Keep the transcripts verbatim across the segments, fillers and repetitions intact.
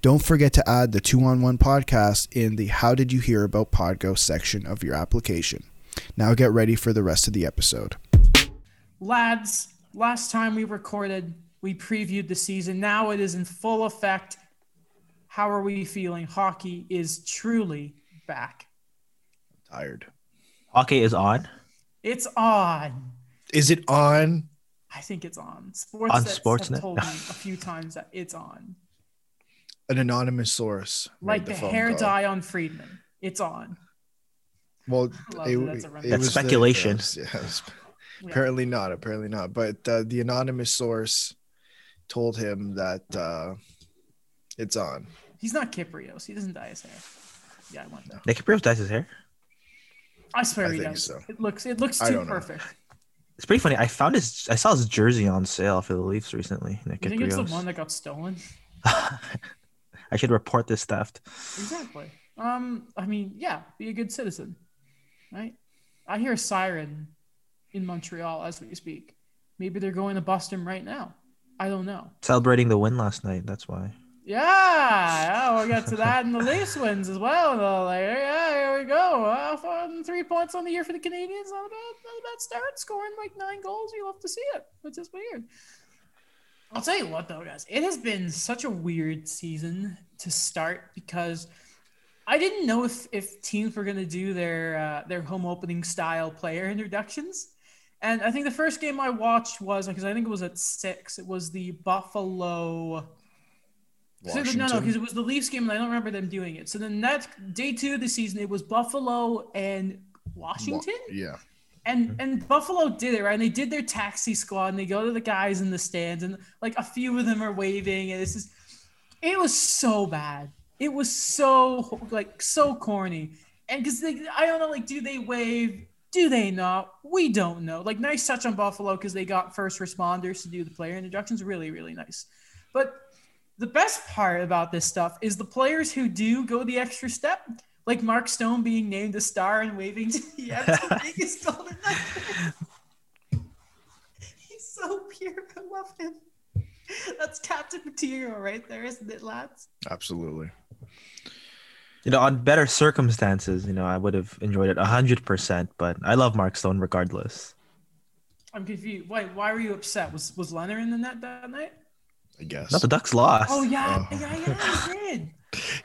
Don't forget to add the two-on-one podcast in the How Did You Hear About Podgo section of your application. Now get ready for the rest of the episode. Lads, last time we recorded, we previewed the season. Now it is in full effect. How are we feeling? Hockey is truly back. I'm tired. Hockey is on? It's on. Is it on? I think it's on. Sportsnet on Sportsnet. Told me a few times that it's on. An anonymous source. Like the, the hair call. Dye on Friedman. It's on. Well, it, it, that's, it that's speculation. The, uh, yes. Yeah. Apparently not. Apparently not. But uh, the anonymous source told him that uh, it's on. He's not Kypreos. He doesn't dye his hair. Yeah, I want to know. Nick Kypreos dyes his hair? I swear I he does. So. It looks. It looks too perfect. Know. It's pretty funny. I found his. I saw his jersey on sale for the Leafs recently. Nick Kypreos. You think it's the one that got stolen? I should report this theft. Exactly. Um. I mean, yeah. Be a good citizen, right? I hear a siren in Montreal as we speak. Maybe they're going to Boston right now. I don't know. Celebrating the win last night. That's why. Yeah. Oh, we'll get to that. And the Leafs wins as well. And like, yeah, here we go. Uh, three points on the year for the Canadians. Not a bad, not a bad start. Scoring like nine goals. You love to see it, which is weird. I'll tell you what, though, guys. It has been such a weird season to start because I didn't know if, if teams were going to do their uh, their home opening style player introductions. And I think the first game I watched was, because I think it was at six, it was the Buffalo. Washington. No, no, because it was the Leafs game, and I don't remember them doing it. So then that's day two of the season. It was Buffalo and Washington. Wa- yeah. And and Buffalo did it, right? And they did their taxi squad, and they go to the guys in the stands, and like a few of them are waving. And it's just, it was so bad. It was so, like, so corny. And because they, I don't know, like, do they wave? Do they not? We don't know. Like, nice touch on Buffalo because they got first responders to do the player introductions. Really, really nice. But the best part about this stuff is the players who do go the extra step, like Mark Stone being named a star and waving to the Vegas Golden Knights. He's so pure. I love him. That's captain material right there, isn't it, lads? Absolutely. You know, on better circumstances, you know, I would have enjoyed it one hundred percent, but I love Mark Stone regardless. I'm confused. Wait, why were you upset? Was was Leonard in the net that night? I guess. No, the Ducks lost. Oh, yeah. Oh. Yeah, yeah, I did.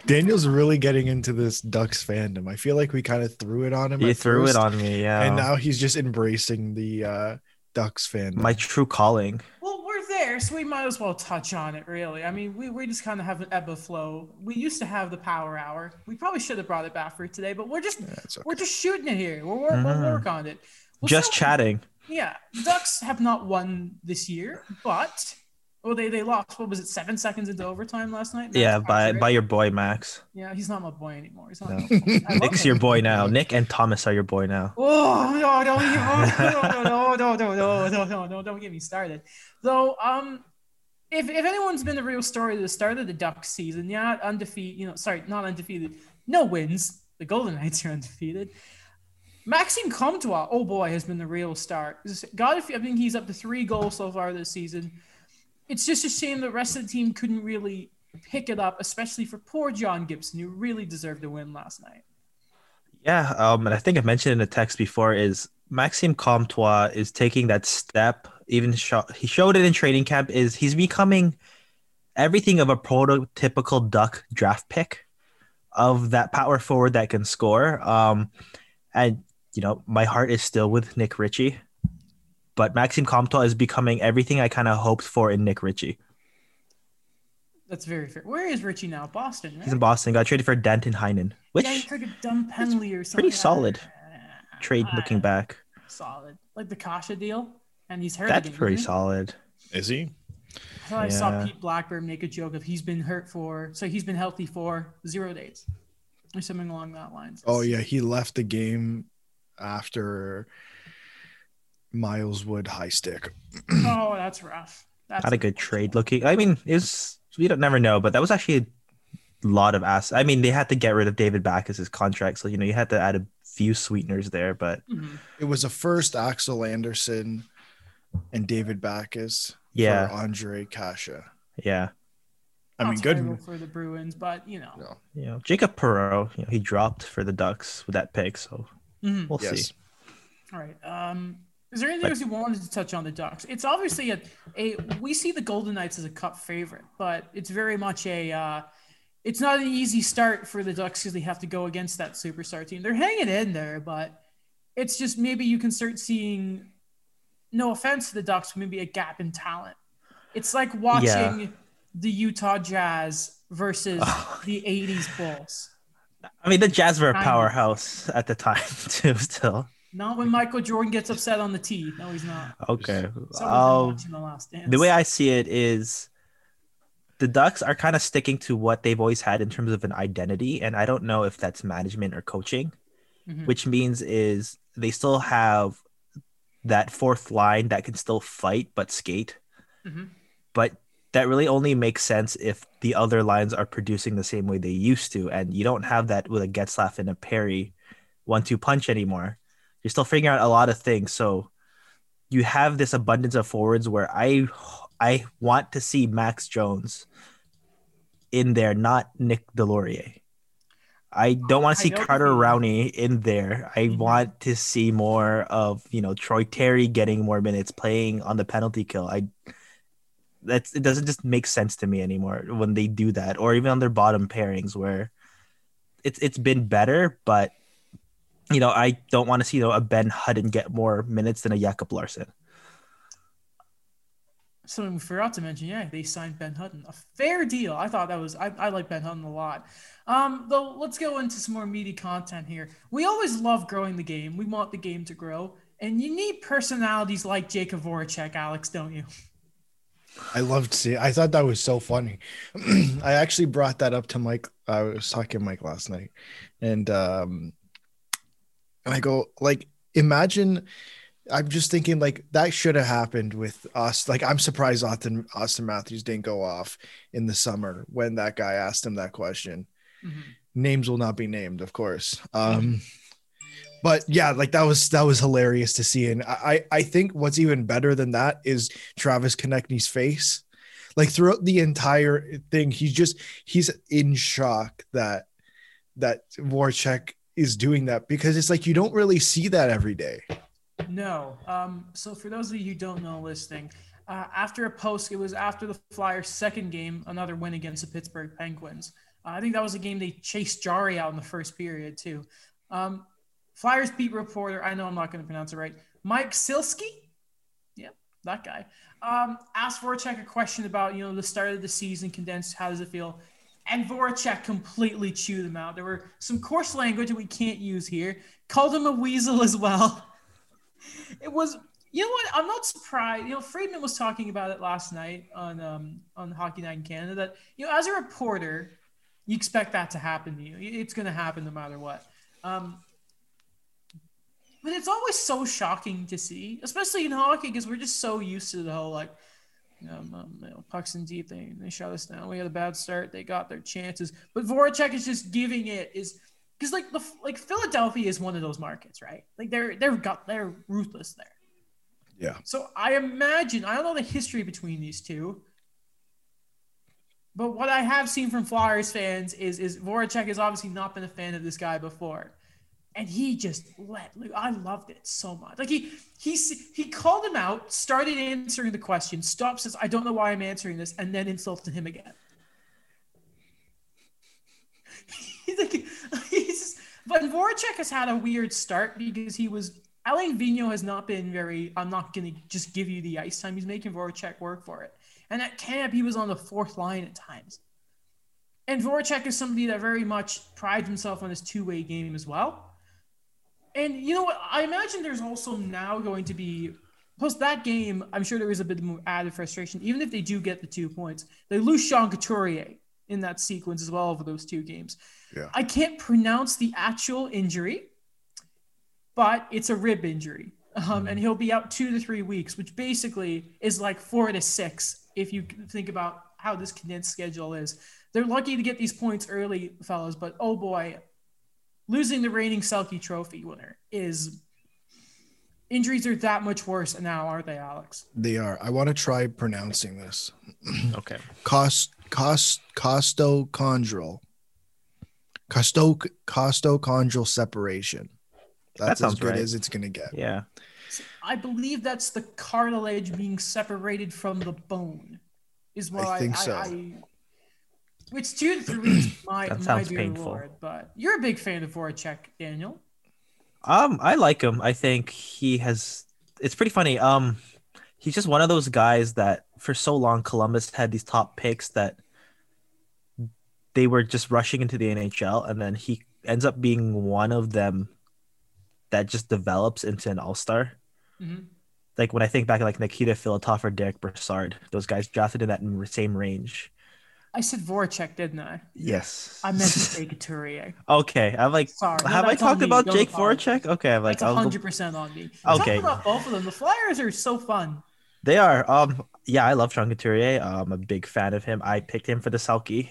Daniel's really getting into this Ducks fandom. I feel like we kind of threw it on him. He threw first, it on me, yeah. And now he's just embracing the uh, Ducks fandom. My true calling. Well, we're there, so we might as well touch on it, really. I mean, we, we just kind of have an ebb and flow. We used to have the power hour. We probably should have brought it back for today, but we're just yeah, okay. we're just shooting it here. We'll, we'll, mm-hmm. we'll work on it. We'll just chatting. With, yeah. Ducks have not won this year, but... Well, they, they lost, what was it, seven seconds into overtime last night? Max yeah, by by your boy, Max. Yeah, he's not my boy anymore. He's not no. my boy. Nick's him. Your boy now. Nick and Thomas are your boy now. Oh, no, don't get, oh, no, no, no, no, no, no, no, don't get me started. Though, um, if if anyone's been the real story to the start of the Ducks season, yeah, not undefeated, you know, sorry, not undefeated, no wins. The Golden Knights are undefeated. Max Comtois, oh boy, has been the real star. God, I think he's up to three goals so far this season. It's just a shame the rest of the team couldn't really pick it up, especially for poor John Gibson, who really deserved a win last night. Yeah, um, and I think I mentioned in the text before is Maxime Comtois is taking that step. Even show, he showed it in training camp. Is he's becoming everything of a prototypical Duck draft pick of that power forward that can score. Um, and you know, my heart is still with Nick Ritchie. But Maxime Comtois is becoming everything I kind of hoped for in Nick Ritchie. That's very fair. Where is Ritchie now? Boston, right? He's in Boston. Got traded for Danton Heinen, which yeah, he took a dumb penalty or something. Pretty solid trade looking back. Solid. Like the Kasha deal, and he's hurt. That's again, pretty solid. Is he? I thought yeah. I saw Pete Blackburn make a joke of he's been hurt for, so he's been healthy for zero days. or something along that lines. Oh yeah, he left the game after Miles Wood high stick. Oh, that's rough. That's not a good trade looking. I mean, it was, we don't never know, but that was actually a lot of ass. I mean, they had to get rid of David Backes' contract, so you know you had to add a few sweeteners there, but mm-hmm. it was a first Axel Andersson and David Backes yeah. for Ondrej Kase. Yeah. I mean, good for the Bruins, but you know, no. you know, Jacob Perrault, you know, he dropped for the Ducks with that pick, so mm-hmm. we'll yes. see. All right. Um, is there anything but, else you wanted to touch on the Ducks? It's obviously a, a we see the Golden Knights as a cup favorite, but it's very much a uh, it's not an easy start for the Ducks because they have to go against that superstar team. They're hanging in there, but it's just maybe you can start seeing. No offense to the Ducks, maybe a gap in talent. It's like watching. Yeah. The Utah Jazz versus oh. the eighties Bulls. I mean, the Jazz were a powerhouse at the time, too, still. Not when Michael Jordan gets upset on the tee. No, he's not. Okay. Um, the, last dance. The way I see it is the Ducks are kind of sticking to what they've always had in terms of an identity, and I don't know if that's management or coaching, mm-hmm. which means is they still have that fourth line that can still fight but skate. Mm-hmm. But that really only makes sense if the other lines are producing the same way they used to. And you don't have that with a Getzlaf and a Perry one two punch anymore. You're still figuring out a lot of things. So you have this abundance of forwards where I, I want to see Max Jones in there, not Nick Delorier. I don't want to see Carter Rowney in there. I want to see more of, you know, Troy Terry getting more minutes playing on the penalty kill. I, That's it doesn't just make sense to me anymore when they do that, or even on their bottom pairings where it's it's been better, but you know, I don't want to see you know, a Ben Hutton get more minutes than a Jakob Larsson. Something we forgot to mention, yeah, they signed Ben Hutton. A fair deal. I thought that was I, I like Ben Hutton a lot. Um, though let's go into some more meaty content here. We always love growing the game. We want the game to grow, and you need personalities like Jakub Voracek, Alex, don't you? I loved seeing. I thought that was so funny. I actually brought that up to Mike. I was talking to Mike last night, and um, and I go like, imagine. I'm just thinking like that should have happened with us. Like I'm surprised Austin Austin Matthews didn't go off in the summer when that guy asked him that question. Mm-hmm. Names will not be named, of course. Um, but yeah, like that was that was hilarious to see. And I, I think what's even better than that is Travis Konechny's face. Like throughout the entire thing, he's just he's in shock that that Voracek is doing that, because it's like you don't really see that every day. No. Um, so for those of you who don't know listening, uh, after a post, it was after the Flyers' second game, another win against the Pittsburgh Penguins. Uh, I think that was a game they chased Jarry out in the first period too. Um, Flyers beat reporter, I know I'm not going to pronounce it right, Mike Silsky, yeah, that guy, um, asked Voracek a question about, you know, the start of the season, condensed, how does it feel? And Voracek completely chewed him out. There were some coarse language that we can't use here. Called him a weasel as well. It was, you know what, I'm not surprised. You know, Friedman was talking about it last night on um, on Hockey Night in Canada that, you know, as a reporter, you expect that to happen to you. It's going to happen no matter what. Um But it's always so shocking to see, especially in hockey, because we're just so used to the whole, like, you know, um, you know pucks in deep, they, they shut us down. We had a bad start. They got their chances. But Voracek is just giving it is – because, like, the like Philadelphia is one of those markets, right? Like, they're they're got, they're ruthless there. Yeah. So I imagine – I don't know the history between these two, but what I have seen from Flyers fans is is Voracek has obviously not been a fan of this guy before. And he just let loose. I loved it so much. Like he, he, he called him out, started answering the question, stopped, says, I don't know why I'm answering this, and then insulted him again. he's like, he's, but Voracek has had a weird start because he was, Alain Vigneault has not been very, I'm not going to just give you the ice time. He's making Voracek work for it. And at camp, he was on the fourth line at times. And Voracek is somebody that very much prides himself on his two-way game as well. And you know what? I imagine there's also now going to be, post that game, I'm sure there is a bit of added frustration. Even if they do get the two points, they lose Sean Couturier, in that sequence as well over those two games. Yeah. I can't pronounce the actual injury, but it's a rib injury. Um, mm-hmm. And he'll be out two to three weeks, which basically is like four to six if you think about how this condensed schedule is. They're lucky to get these points early, fellas, but oh boy, losing the reigning Selke Trophy winner is... Injuries are that much worse now, aren't they, Alex? They are. I want to try pronouncing this. Okay. Cost, cost, costochondral. Costo, costochondral separation. That's that as good right. as it's going to get. Yeah. I believe that's the cartilage being separated from the bone. Is what I, I think I, so. I, which two to three, my, that sounds my dear painful. Lord. But you're a big fan of Voracek, Daniel. Um, I like him. I think he has – it's pretty funny. Um, he's just one of those guys that for so long Columbus had these top picks that they were just rushing into the N H L, and then he ends up being one of them that just develops into an all-star. Mm-hmm. Like when I think back at like Nikita Filatov or Derek Brassard, those guys drafted in that same range. I said Voracek, didn't I? Yes. I meant to say Couturier. Okay. I'm like, sorry. Have no, I talked about Jake Voracek? Okay. I'm like, that's one hundred percent I'll... on me. I'm okay. Talking about both of them. The Flyers are so fun. They are. Um. Yeah, I love Sean Couturier. I'm a big fan of him. I picked him for the Selke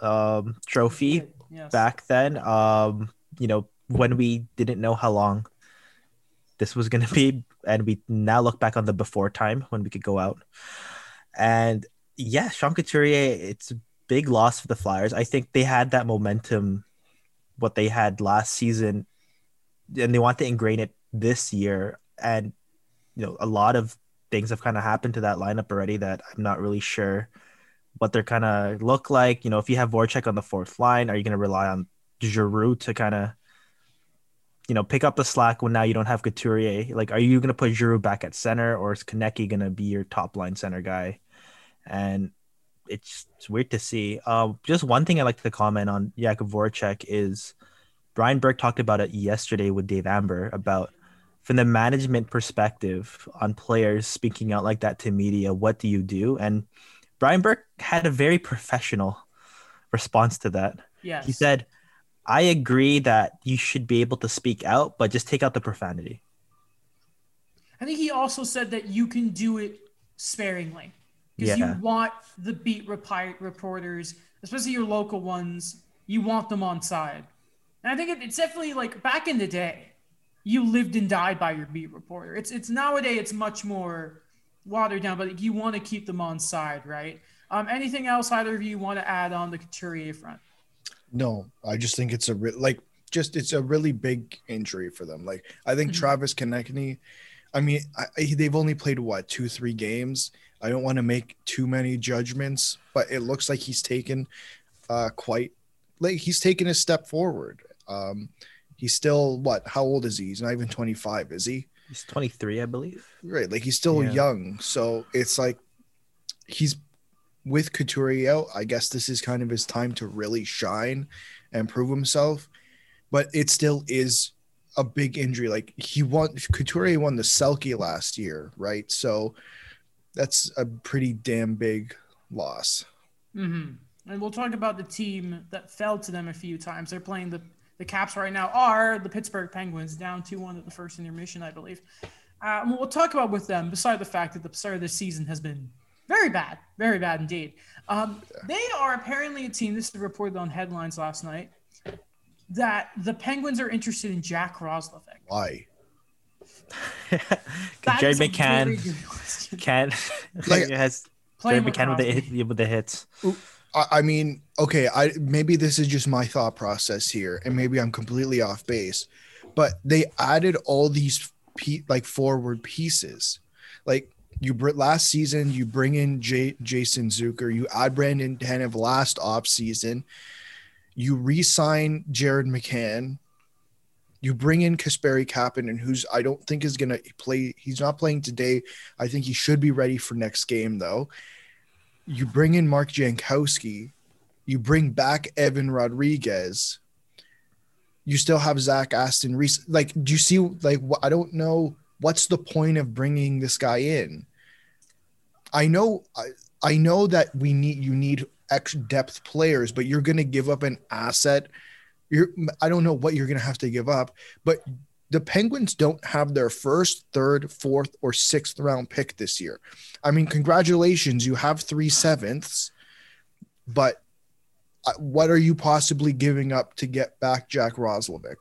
um, trophy yes. back then. Um. You know, when we didn't know how long this was going to be. And we now look back on the before time when we could go out. And yeah, Sean Couturier, it's a big loss for the Flyers. I think they had that momentum, what they had last season, and they want to ingrain it this year. And, you know, a lot of things have kind of happened to that lineup already that I'm not really sure what they're kind of look like. You know, if you have Voracek on the fourth line, are you going to rely on Giroux to kind of, you know, pick up the slack when now you don't have Couturier? Like, are you going to put Giroux back at center, or is Konecki going to be your top line center guy? And it's, it's weird to see. Uh, just one thing I'd like to comment on Jakub Voracek is Brian Burke talked about it yesterday with Dave Amber about, from the management perspective on players speaking out like that to media, what do you do? And Brian Burke had a very professional response to that. Yes. He said, I agree that you should be able to speak out, but just take out the profanity. I think he also said that you can do it sparingly. Because yeah. you want the beat rep- reporters, especially your local ones, you want them on side. And I think it, it's definitely like back in the day, you lived and died by your beat reporter. It's it's nowadays it's much more watered down, but you want to keep them on side, right? Um, anything else either of you want to add on the Couturier front? No, I just think it's a re- like just it's a really big injury for them. Like I think mm-hmm. Travis Konecny, I mean I, I, they've only played what two three games. I don't want to make too many judgments, but it looks like he's taken uh, quite like he's taken a step forward. Um, he's still what? How old is he? He's not even twenty-five, is he? He's twenty-three, I believe. Right, like he's still yeah. young. So it's like he's with Couturier. I guess this is kind of his time to really shine and prove himself. But it still is a big injury. Like he won, Couturier won the Selke last year, right? So. That's a pretty damn big loss. Mm-hmm. And we'll talk about the team that fell to them a few times. They're playing the, the Caps right now are the Pittsburgh Penguins, down two one at the first intermission, I believe. Uh, and we'll talk about with them, beside the fact that the start of this season has been very bad, very bad indeed. Um, yeah. They are apparently a team, this is reported on headlines last night, that the Penguins are interested in Jack Roslovic. Why? Jerry McCann can like has Jerry McCann with the with the hits. I mean, okay, I maybe this is just my thought process here, and maybe I'm completely off base, but they added all these pe- like forward pieces. Like you br- last season, you bring in J- Jason Zucker, you add Brandon Tanev last off season, you re-sign Jared McCann. You bring in Kasperi Kapanen, who's I don't think is going to play. He's not playing today. I think he should be ready for next game, though. You bring in Mark Jankowski. You bring back Evan Rodriguez. You still have Zach Aston Reese. Like, do you see, like, I don't know what's the point of bringing this guy in. I know I, I know that we need you need ex-depth players, but you're going to give up an asset. You're, I don't know what you're going to have to give up, but the Penguins don't have their first, third, fourth, or sixth round pick this year. I mean, congratulations, you have three sevenths, but what are you possibly giving up to get back Jack Roslovic?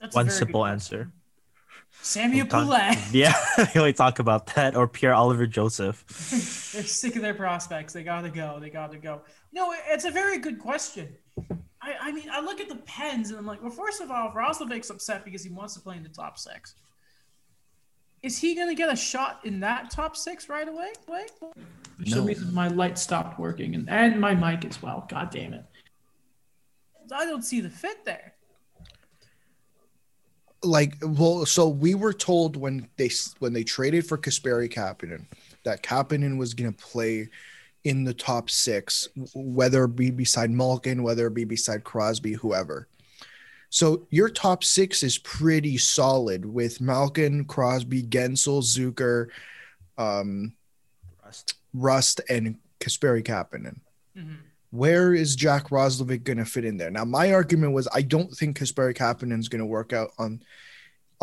That's one simple answer. Samuel we'll Poulet. Talk, yeah, we only talk about that. Or Pierre Oliver Joseph. They're sick of their prospects. They got to go. They got to go. No, it's a very good question. I, I mean, I look at the Pens and I'm like, well, first of all, if Roslovic's upset because he wants to play in the top six, is he going to get a shot in that top six right away? Wait. No. For some reason, my light stopped working and, and my mic as well. God damn it. I don't see the fit there. Like, well, so we were told when they when they traded for Kasperi Kapanen that Kapanen was going to play in the top six, whether it be beside Malkin, whether it be beside Crosby, whoever. So your top six is pretty solid with Malkin, Crosby, Gensel, Zucker, um, Rust. Rust, and Kasperi Kapanen. Mm-hmm. Where is Jack Roslovic going to fit in there? Now, my argument was I don't think Kasperi Kapanen is going to work out on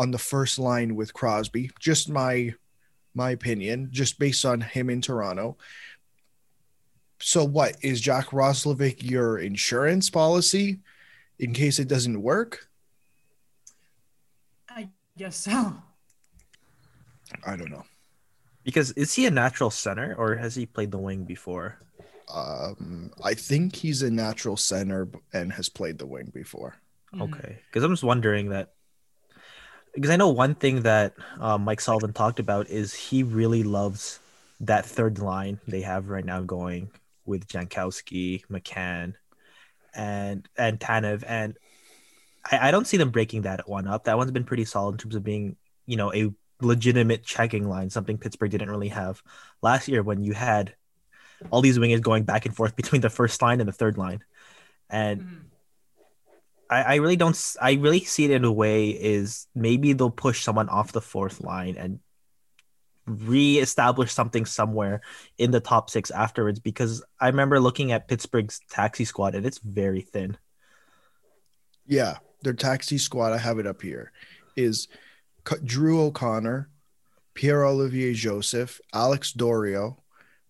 on the first line with Crosby. Just my my opinion, just based on him in Toronto. So what? Is Jack Roslovic your insurance policy in case it doesn't work? I guess so. I don't know. Because is he a natural center or has he played the wing before? Um, I think he's a natural center and has played the wing before. Okay. Because I'm just wondering that – because I know one thing that um, Mike Sullivan talked about is he really loves that third line they have right now going with Jankowski, McCann, and and Tanev. And I, I don't see them breaking that one up. That one's been pretty solid in terms of being, you know, a legitimate checking line, something Pittsburgh didn't really have last year when you had – all these wingers going back and forth between the first line and the third line. And mm-hmm. I, I really don't, I really see it in a way is maybe they'll push someone off the fourth line and reestablish something somewhere in the top six afterwards, because I remember looking at Pittsburgh's taxi squad and it's very thin. Yeah. Their taxi squad, I have it up here, is Drew O'Connor, Pierre-Olivier Joseph, Alex Dorio,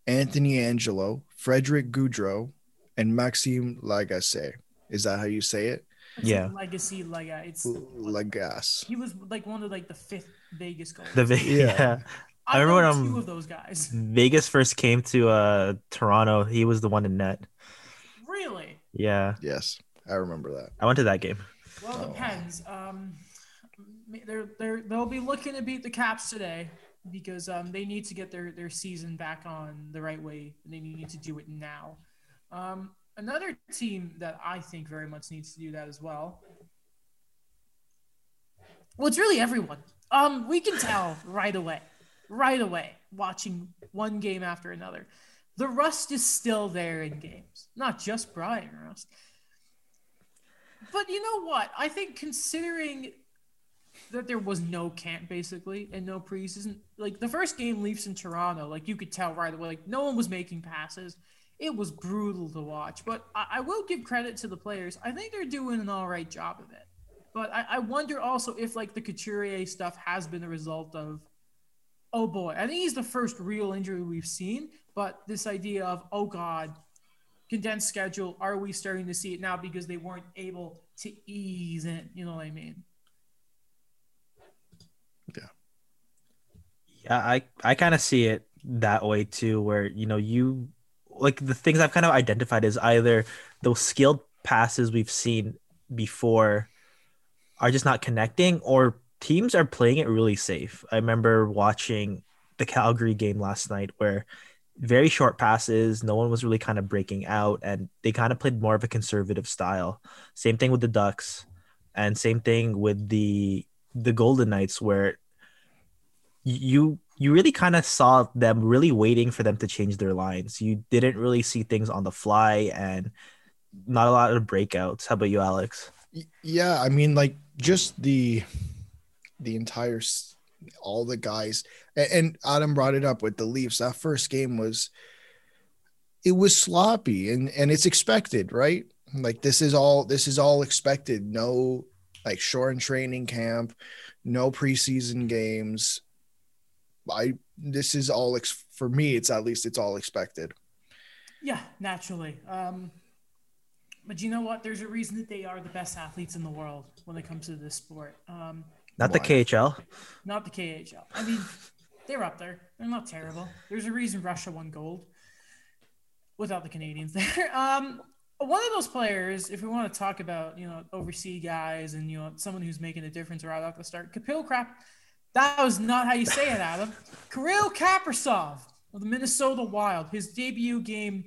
Anthony Angelo, Frederick Goudreau, and Maxime Lagasse. Is that how you say it? It's yeah. Legacy Laga. It's Lagasse. He was like one of like the fifth Vegas Golden Knights. The Ve- yeah. yeah. I, I remember when two of those guys. Vegas first came to uh, Toronto. He was the one in net. Really? Yeah. Yes, I remember that. I went to that game. Well, it oh. depends. Um, they're they're they'll be looking to beat the Caps today, because um, they need to get their, their season back on the right way, and they need to do it now. Um, another team that I think very much needs to do that as well. Well, it's really everyone. Um, we can tell right away, right away, watching one game after another. The rust is still there in games, not just Brian Rust. But you know what? I think considering – that there was no camp basically and no preseason. Like the first game, Leafs in Toronto, like you could tell right away, like no one was making passes. It was brutal to watch, but I, I will give credit to the players. I think they're doing an all right job of it. But I, I wonder also if like the Couturier stuff has been a result of, oh boy, I think he's the first real injury we've seen, but this idea of, oh God, condensed schedule. Are we starting to see it now because they weren't able to ease it? You know what I mean? Yeah, yeah, I, I kind of see it that way too, where, you know, you like the things I've kind of identified is either those skilled passes we've seen before are just not connecting, or teams are playing it really safe. I remember watching the Calgary game last night where very short passes, no one was really kind of breaking out, and they kind of played more of a conservative style. Same thing with the Ducks, and same thing with the the Golden Knights, where you you really kind of saw them really waiting for them to change their lines. You didn't really see things on the fly and not a lot of breakouts. How about you, Alex? Yeah, I mean, like just the the entire all the guys, and Adam brought it up with the Leafs. That first game was it was sloppy, and and it's expected, right? Like this is all this is all expected. No, like shortened training camp, no preseason games. I this is all ex- for me. It's at least it's all expected. Yeah, naturally. Um, but you know what? There's a reason that they are the best athletes in the world when it comes to this sport. Um, not the K H L. Not the K H L. I mean, they're up there. They're not terrible. There's a reason Russia won gold without the Canadians there. Um, one of those players, if we want to talk about, you know, overseas guys and, you know, someone who's making a difference right off the start, Kapil Crap. That was not how you say it, Adam. Kirill Kaprasov of the Minnesota Wild. His debut game,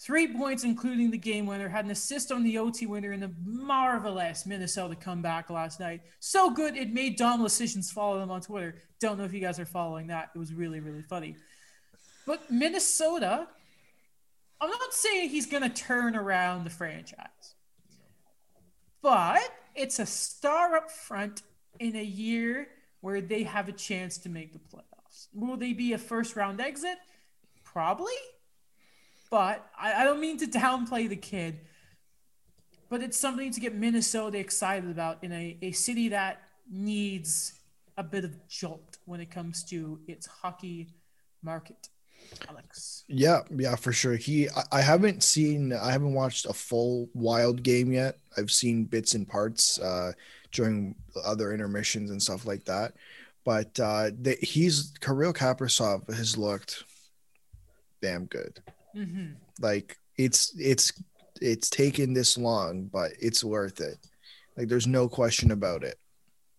three points, including the game winner, had an assist on the O T winner in the marvelous Minnesota comeback last night. So good, it made Dom Lecisions follow them on Twitter. Don't know if you guys are following that. It was really, really funny. But Minnesota, I'm not saying he's going to turn around the franchise, but it's a star up front in a year where they have a chance to make the playoffs. Will they be a first-round exit? Probably. But I, I don't mean to downplay the kid, but it's something to get Minnesota excited about in a, a city that needs a bit of jolt when it comes to its hockey market. Alex. Yeah, yeah, for sure. He, I, I haven't seen, I haven't watched a full Wild game yet. I've seen bits and parts uh, during other intermissions and stuff like that. But uh, the, he's, Kirill Kaprasov has looked damn good. Mm-hmm. Like it's, it's, it's taken this long, but it's worth it. Like there's no question about it.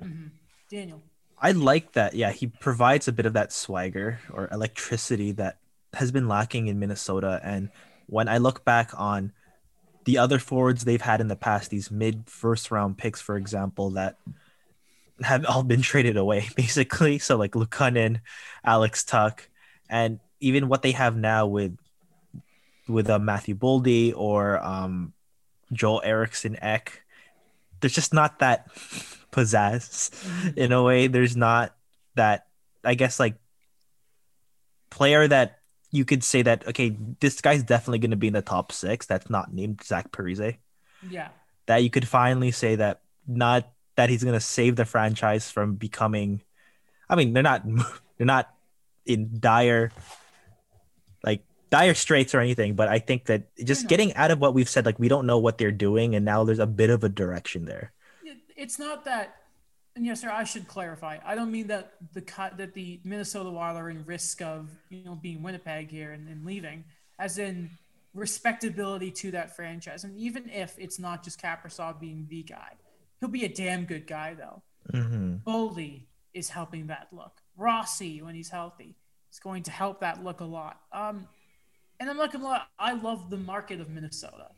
Mm-hmm. Daniel. I like that. Yeah, he provides a bit of that swagger or electricity that has been lacking in Minnesota. And when I look back on the other forwards they've had in the past, these mid first round picks, for example, that have all been traded away, basically. So like Luukkonen, Alex Tuck, and even what they have now with with uh, Matthew Boldy or um, Joel Eriksson Ek, there's just not that pizzazz in a way. There's not that, I guess, like player that you could say that, okay, this guy's definitely going to be in the top six that's not named Zach Parise. Yeah, that you could finally say that, not that he's going to save the franchise from becoming, I mean, they're not they're not in dire like dire straits or anything, but I think that just getting out of what we've said, like we don't know what they're doing, and now there's a bit of a direction there. It's not that, and yes, sir, I should clarify. I don't mean that the cut that the Minnesota Wild are in risk of, you know, being Winnipeg here and, and leaving, as in respectability to that franchise. And even if it's not just Kaprasov being the guy, he'll be a damn good guy though. Mm-hmm. Boldy is helping that look. Rossi, when he's healthy, is going to help that look a lot. Um, and I'm not gonna lie, I love the market of Minnesota.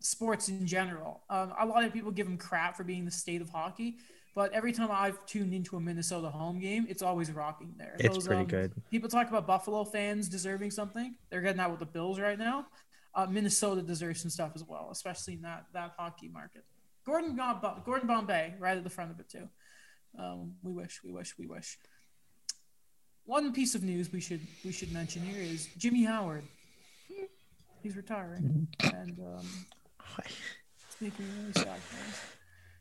Sports in general. Um, a lot of people give them crap for being the state of hockey, but every time I've tuned into a Minnesota home game, it's always rocking there. It's Those, pretty um, good. People talk about Buffalo fans deserving something. They're getting out with the Bills right now. Uh, Minnesota deserves some stuff as well, especially in that, that hockey market. Gordon Gordon Bombay, right at the front of it too. Um, we wish, we wish, we wish. One piece of news we should we should mention here is Jimmy Howard. He's retiring. And um, it's making me really sad.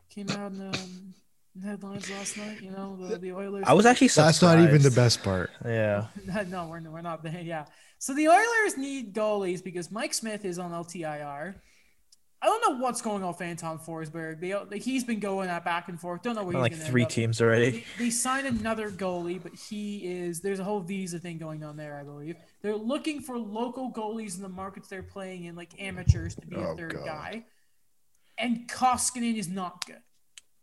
Came out in the, um, the headlines last night. You know, the, the Oilers. I was actually surprised. That's not even the best part. Yeah. no, we're we're not. Yeah. So the Oilers need goalies because Mike Smith is on L T I R. I don't know what's going on with Anton Forsberg. They, he's been going that back and forth. Don't know where he's like gonna three end up. Teams already. They, they signed another goalie, but he is there's a whole visa thing going on there, I believe. They're looking for local goalies in the markets they're playing in, like amateurs, to be oh, a third God. guy. And Koskinen is not good.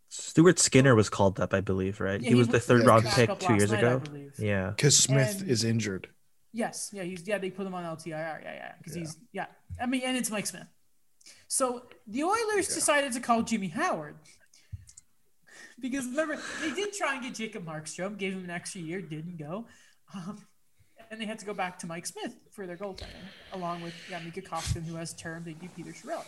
Stuart Skinner was called up, I believe, right? Yeah, he, he was, was the third yeah, round pick two years night, ago. Yeah, because Smith and, is injured. Yes, yeah, he's yeah. They put him on L T I R, yeah, yeah, because yeah. he's yeah. I mean, and it's Mike Smith. So the Oilers yeah. decided to call Jimmy Howard because, remember, they did try and get Jacob Markstrom, gave him an extra year, didn't go. Um, and they had to go back to Mike Smith for their goaltending, along with yeah, Mika Koskinen, who has term. They do Peter Chiarelli.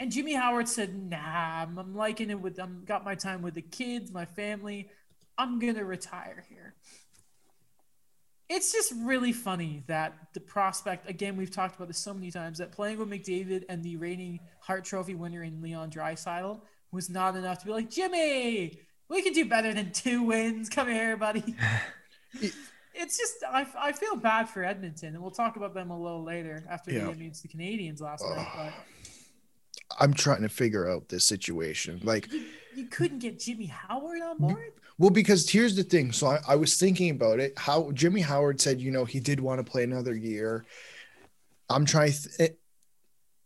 And Jimmy Howard said, nah, I'm liking it with them. Got my time with the kids, my family. I'm going to retire here. it's just really funny that the prospect, again, we've talked about this so many times, that playing with McDavid and the reigning Hart Trophy winner in Leon Draisaitl was not enough to be like, Jimmy, we can do better than two wins. Come here, buddy. It's just, I, I feel bad for Edmonton, and we'll talk about them a little later after yeah. the game against the Canadians last oh. night. But I'm trying to figure out this situation. Like, you, you couldn't get Jimmy Howard on board? Well, because here's the thing. So I, I was thinking about it. How Jimmy Howard said, you know, he did want to play another year. I'm trying, th-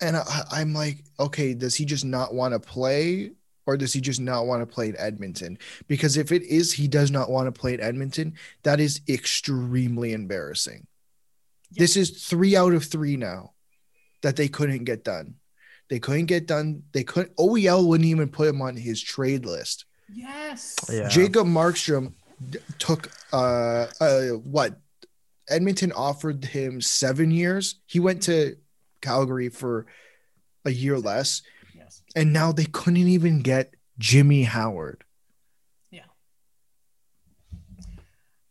and I, I'm like, okay, does he just not want to play? Or does he just not want to play at Edmonton? Because if it is he does not want to play at Edmonton, that is extremely embarrassing. Yep. This is three out of three now that they couldn't get done. They couldn't get done. They couldn't. O E L wouldn't even put him on his trade list. Yes. Yeah. Jacob Markstrom d- took uh, uh what? Edmonton offered him seven years. He went to Calgary for a year less. And now they couldn't even get Jimmy Howard. Yeah.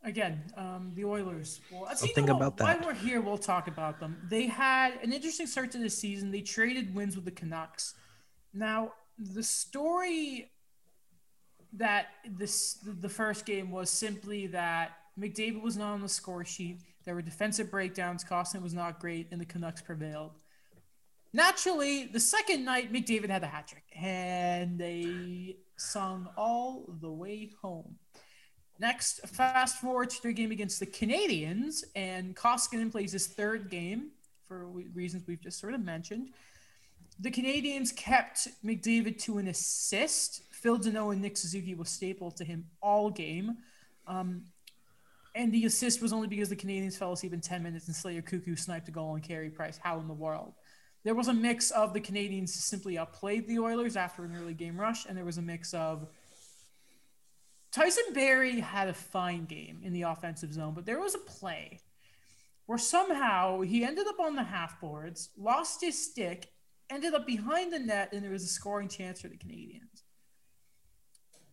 Again, um, the Oilers. Well, so think know, about that. While we're here, we'll talk about them. They had an interesting start to the season. They traded wins with the Canucks. Now, the story that this the first game was simply that McDavid was not on the score sheet. There were defensive breakdowns. Costin was not great, and the Canucks prevailed. Naturally, the second night, McDavid had a hat trick, and they sung all the way home. Next, fast forward to their game against the Canadians, and Koskinen plays his third game for reasons we've just sort of mentioned. The Canadians kept McDavid to an assist. Phil Deneau and Nick Suzuki were staple to him all game. Um, and the assist was only because the Canadians fell asleep in ten minutes and Slater Cuckoo sniped a goal on Carey Price. How in the world? There was a mix of the Canadians simply outplayed the Oilers after an early game rush, and there was a mix of Tyson Barrie had a fine game in the offensive zone, but there was a play where somehow he ended up on the half boards, lost his stick, ended up behind the net, and there was a scoring chance for the Canadians.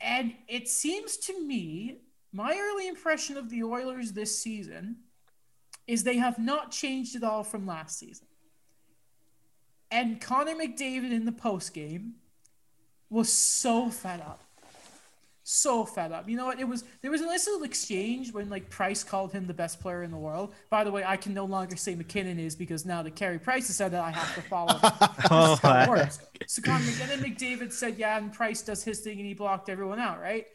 And it seems to me, my early impression of the Oilers this season is they have not changed at all from last season. And Connor McDavid in the postgame was so fed up. So fed up. You know what? It was there was a nice little exchange when like Price called him the best player in the world. By the way, I can no longer say McKinnon is because now that Carey Price has said that, I have to follow. oh, so Connor McDavid, and then McDavid said, yeah, and Price does his thing and he blocked everyone out, right?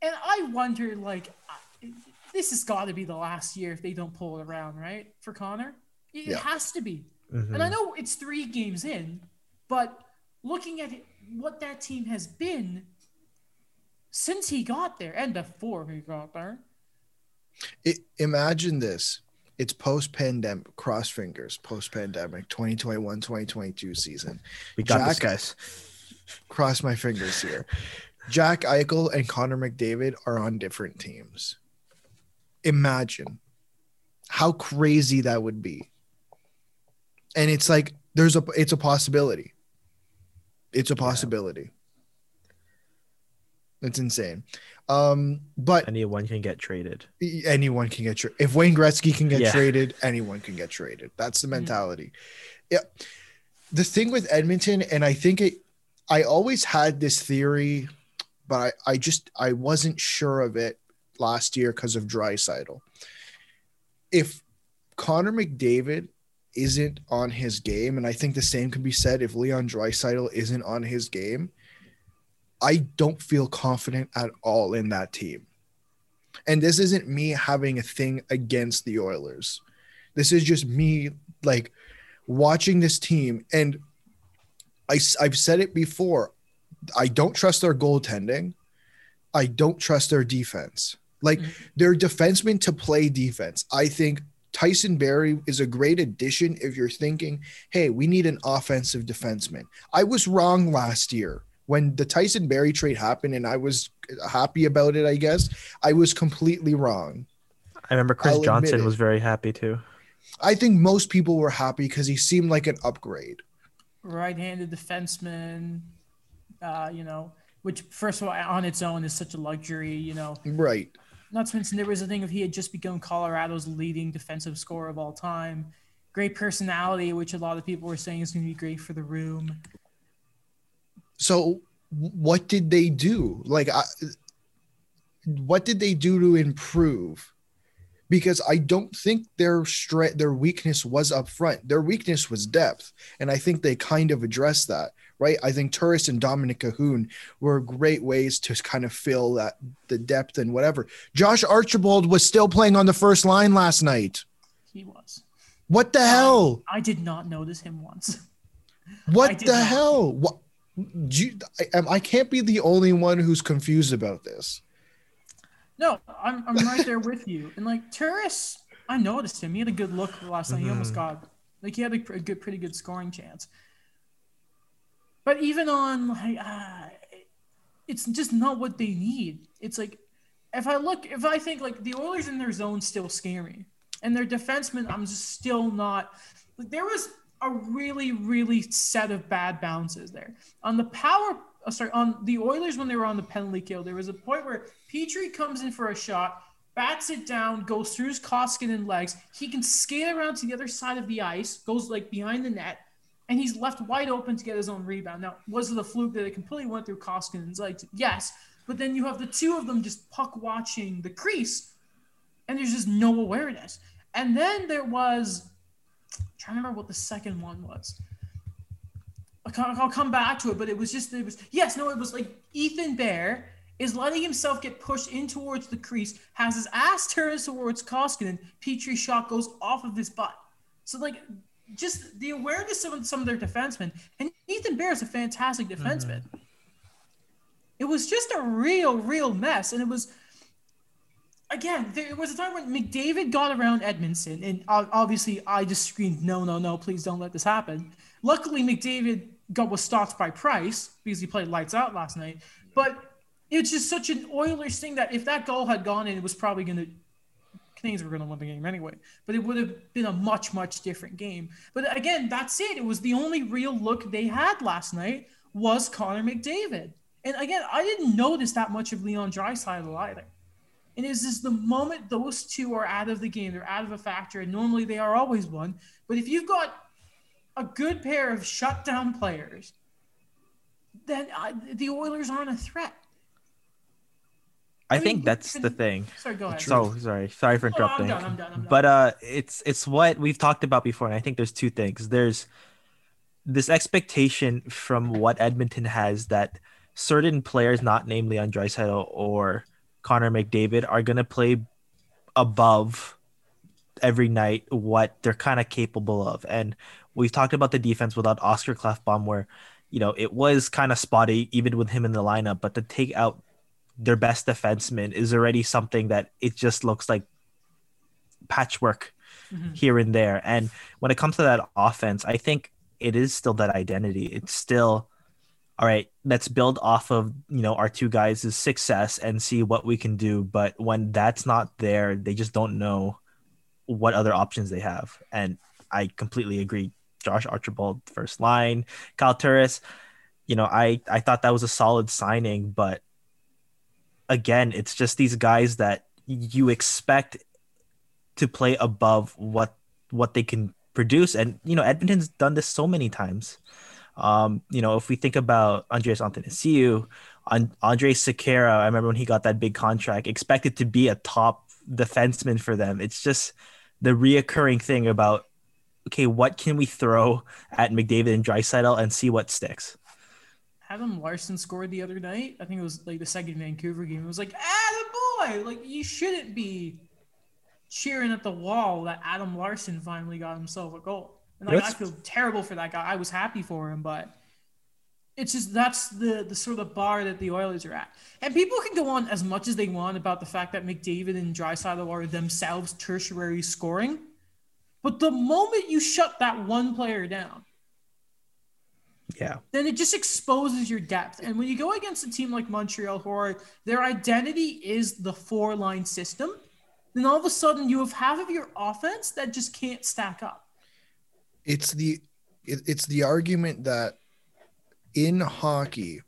And I wonder, like, this has got to be the last year if they don't pull it around, right? For Connor? It yeah. has to be. Mm-hmm. And I know it's three games in, but looking at it, what that team has been since he got there and before he got there. It, imagine this. It's post-pandemic, cross fingers, post-pandemic, twenty twenty-one twenty twenty-two season. We got Jack, this, guys. Cross my fingers here. Jack Eichel and Connor McDavid are on different teams. Imagine how crazy that would be. And it's like, there's a, it's a possibility. It's a possibility. Yeah. It's insane. Um, but anyone can get traded. Anyone can get traded. If Wayne Gretzky can get yeah. traded, anyone can get traded. That's the mentality. Mm-hmm. Yeah. The thing with Edmonton, and I think it, I always had this theory, but I, I just, I wasn't sure of it last year because of Draisaitl. If Connor McDavid isn't on his game, and I think the same can be said if Leon Draisaitl isn't on his game, I don't feel confident at all in that team. And this isn't me having a thing against the Oilers. This is just me, like, watching this team, and I, I've said it before, I don't trust their goaltending. I don't trust their defense. Like, mm-hmm. their defensemen to play defense. I think Tyson Barrie is a great addition if you're thinking, hey, we need an offensive defenseman. I was wrong last year when the Tyson Barrie trade happened, and I was happy about it, I guess. I was completely wrong. I remember Chris I'll Johnson was very happy too. I think most people were happy because he seemed like an upgrade. Right-handed defenseman, uh, you know, which, first of all, on its own is such a luxury, you know. Right. Not to mention there was a thing of he had just become Colorado's leading defensive scorer of all time. Great personality, which a lot of people were saying is going to be great for the room. So what did they do? Like, I, what did they do to improve? Because I don't think their stre- their weakness was up front. Their weakness was depth, and I think they kind of addressed that, right? I think Turris and Dominic Cahoon were great ways to kind of fill that the depth and whatever. Josh Archibald was still playing on the first line last night. He was. What the hell? I, I did not notice him once. What the not. hell? What, do you, I, I can't be the only one who's confused about this. No, I'm I'm right there with you. And, like, Turris, I noticed him. He had a good look last night. Mm-hmm. He almost got – like, he had a, a good, pretty good scoring chance. But even on, like, uh, it's just not what they need. It's, like, if I look – if I think, like, the Oilers in their zone still scare me. And their defensemen, I'm just still not – there was a really, really set of bad bounces there. On the power – Oh, sorry, on the Oilers when they were on the penalty kill, there was a point where Petrie comes in for a shot, bats it down, goes through his Koskinen legs. He can skate around to the other side of the ice, goes like behind the net, and he's left wide open to get his own rebound. Now, was it a fluke that it completely went through Koskinen's legs? Yes, but then you have the two of them just puck watching the crease, and there's just no awareness. And then there was, I'm trying to remember what the second one was. I'll come back to it, but it was just, it was, yes, no, it was like Ethan Bear is letting himself get pushed in towards the crease, has his ass turned towards Koskinen, Petrie's shot goes off of his butt. So, like, just the awareness of some of their defensemen, and Ethan Bear is a fantastic defenseman. Mm-hmm. It was just a real, real mess, and it was, again, there was a time when McDavid got around Edmondson, and obviously I just screamed, no, no, no, please don't let this happen. Luckily, McDavid got was stopped by Price because he played lights out last night. But it's just such an Oilers thing that if that goal had gone in, it was probably going to – Canadians were going to win the game anyway. But it would have been a much, much different game. But, again, that's it. It was the only real look they had last night was Connor McDavid. And, again, I didn't notice that much of Leon Draisaitl either. And it's just the moment those two are out of the game, they're out of a factor, and normally they are always one. But if you've got – a good pair of shutdown players, then I, the Oilers aren't a threat. I, I think mean, that's the thing. Sorry, go ahead. So sorry, sorry for interrupting. Oh, I'm done, I'm done, I'm done. But uh, it's it's what we've talked about before, and I think there's two things. There's this expectation from what Edmonton has that certain players, not namely Leon Draisaitl or Connor McDavid, are going to play above every night what they're kind of capable of, and we've talked about the defense without Oscar Klefbom, where, you know, it was kind of spotty even with him in the lineup, but to take out their best defenseman is already something that it just looks like patchwork mm-hmm. here and there. And when it comes to that offense, I think it is still that identity. It's still, all right, let's build off of, you know, our two guys' success and see what we can do. But when that's not there, they just don't know what other options they have. And I completely agree. Josh Archibald, first line. Kyle Turris, you know, I, I thought that was a solid signing, but again, it's just these guys that you expect to play above what what they can produce. And, you know, Edmonton's done this so many times. Um, you know, if we think about Andreas Antanasio, and Andre Sequeira, I remember when he got that big contract, expected to be a top defenseman for them. It's just the reoccurring thing about, okay, what can we throw at McDavid and Draisaitl and see what sticks? Adam Larson scored the other night. I think it was like the second Vancouver game. It was like, attaboy! Like, you shouldn't be cheering at the wall that Adam Larson finally got himself a goal. And like, I feel terrible for that guy. I was happy for him, but it's just that's the, the sort of bar that the Oilers are at. And people can go on as much as they want about the fact that McDavid and Draisaitl are themselves tertiary scoring. But the moment you shut that one player down, yeah, then it just exposes your depth. And when you go against a team like Montreal, who are, their identity is the four-line system, then all of a sudden you have half of your offense that just can't stack up. It's the it, it's the argument that in hockey,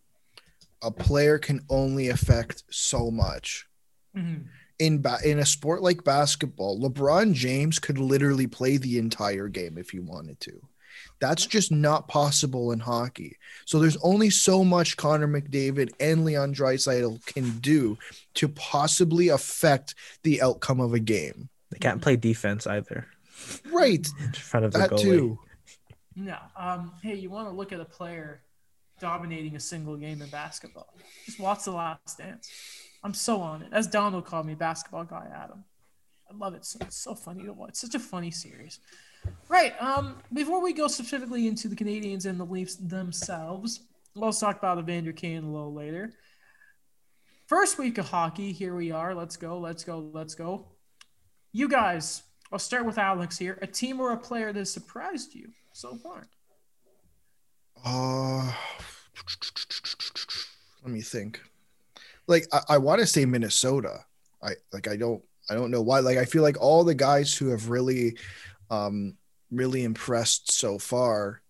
a player can only affect so much. Mm-hmm. in ba- in a sport like basketball, LeBron James could literally play the entire game if he wanted to. That's just not possible in hockey. So there's only so much Connor McDavid and Leon Draisaitl can do to possibly affect the outcome of a game. They can't play defense either. Right. In front of that the goalie. Too. No. Um, hey, you want to look at a player dominating a single game in basketball. Just watch The Last Dance. I'm so on it. As Donald called me, basketball guy Adam. I love it. So, it's so funny to watch. It's such a funny series. Right. Um, before we go specifically into the Canadians and the Leafs themselves, we'll talk about Evander Kane a little later. First week of hockey. Here we are. Let's go. Let's go. Let's go. You guys, I'll start with Alex here. A team or a player that has surprised you so far? Uh, let me think. Like, I, I want to say Minnesota. I like, I don't, I don't know why. Like, I feel like all the guys who have really, um, really impressed so far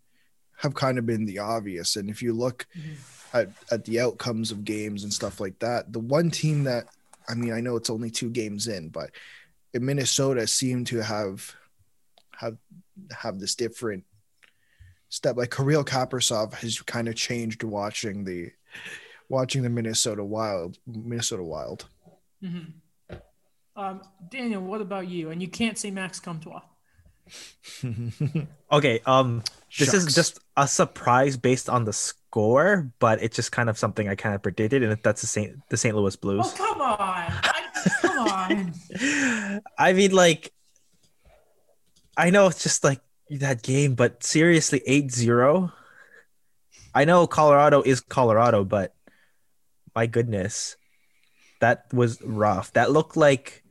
have kind of been the obvious. And if you look mm-hmm. at, at the outcomes of games and stuff like that, the one team that, I mean, I know it's only two games in, but Minnesota seemed to have, have, have this different step. Like Kirill Kaprasov has kind of changed watching the, watching the Minnesota Wild, Minnesota Wild. Mm-hmm. Um, Daniel, what about you? And you can't say Max Comtois. Okay. Um, this Shucks. Is just a surprise based on the score, but it's just kind of something I kind of predicted, and that's the Saint the Saint Louis Blues. Oh, come on! I, come on! I mean, like, I know it's just like that game, but seriously, eight zero. I know Colorado is Colorado, but my goodness, that was rough. That looked like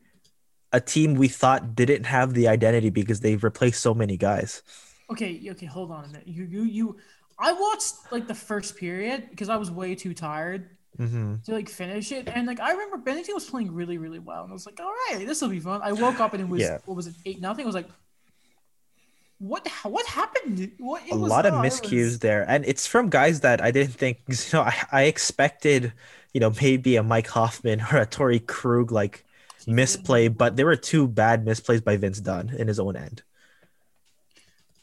a team we thought didn't have the identity because they've replaced so many guys. Okay, okay, hold on a minute. You, you, you. I watched like the first period because I was way too tired mm-hmm. to like finish it, and like I remember Bennington was playing really, really well, and I was like, all right, this will be fun. I woke up and it was yeah. what was it, eight nothing? I was like, what? What happened? What? It a was lot not, of miscues was... there, and it's from guys that I didn't think. You know, I, I expected, you know, maybe a Mike Hoffman or a Torrey Krug like. Misplay, but there were two bad misplays by Vince Dunn in his own end,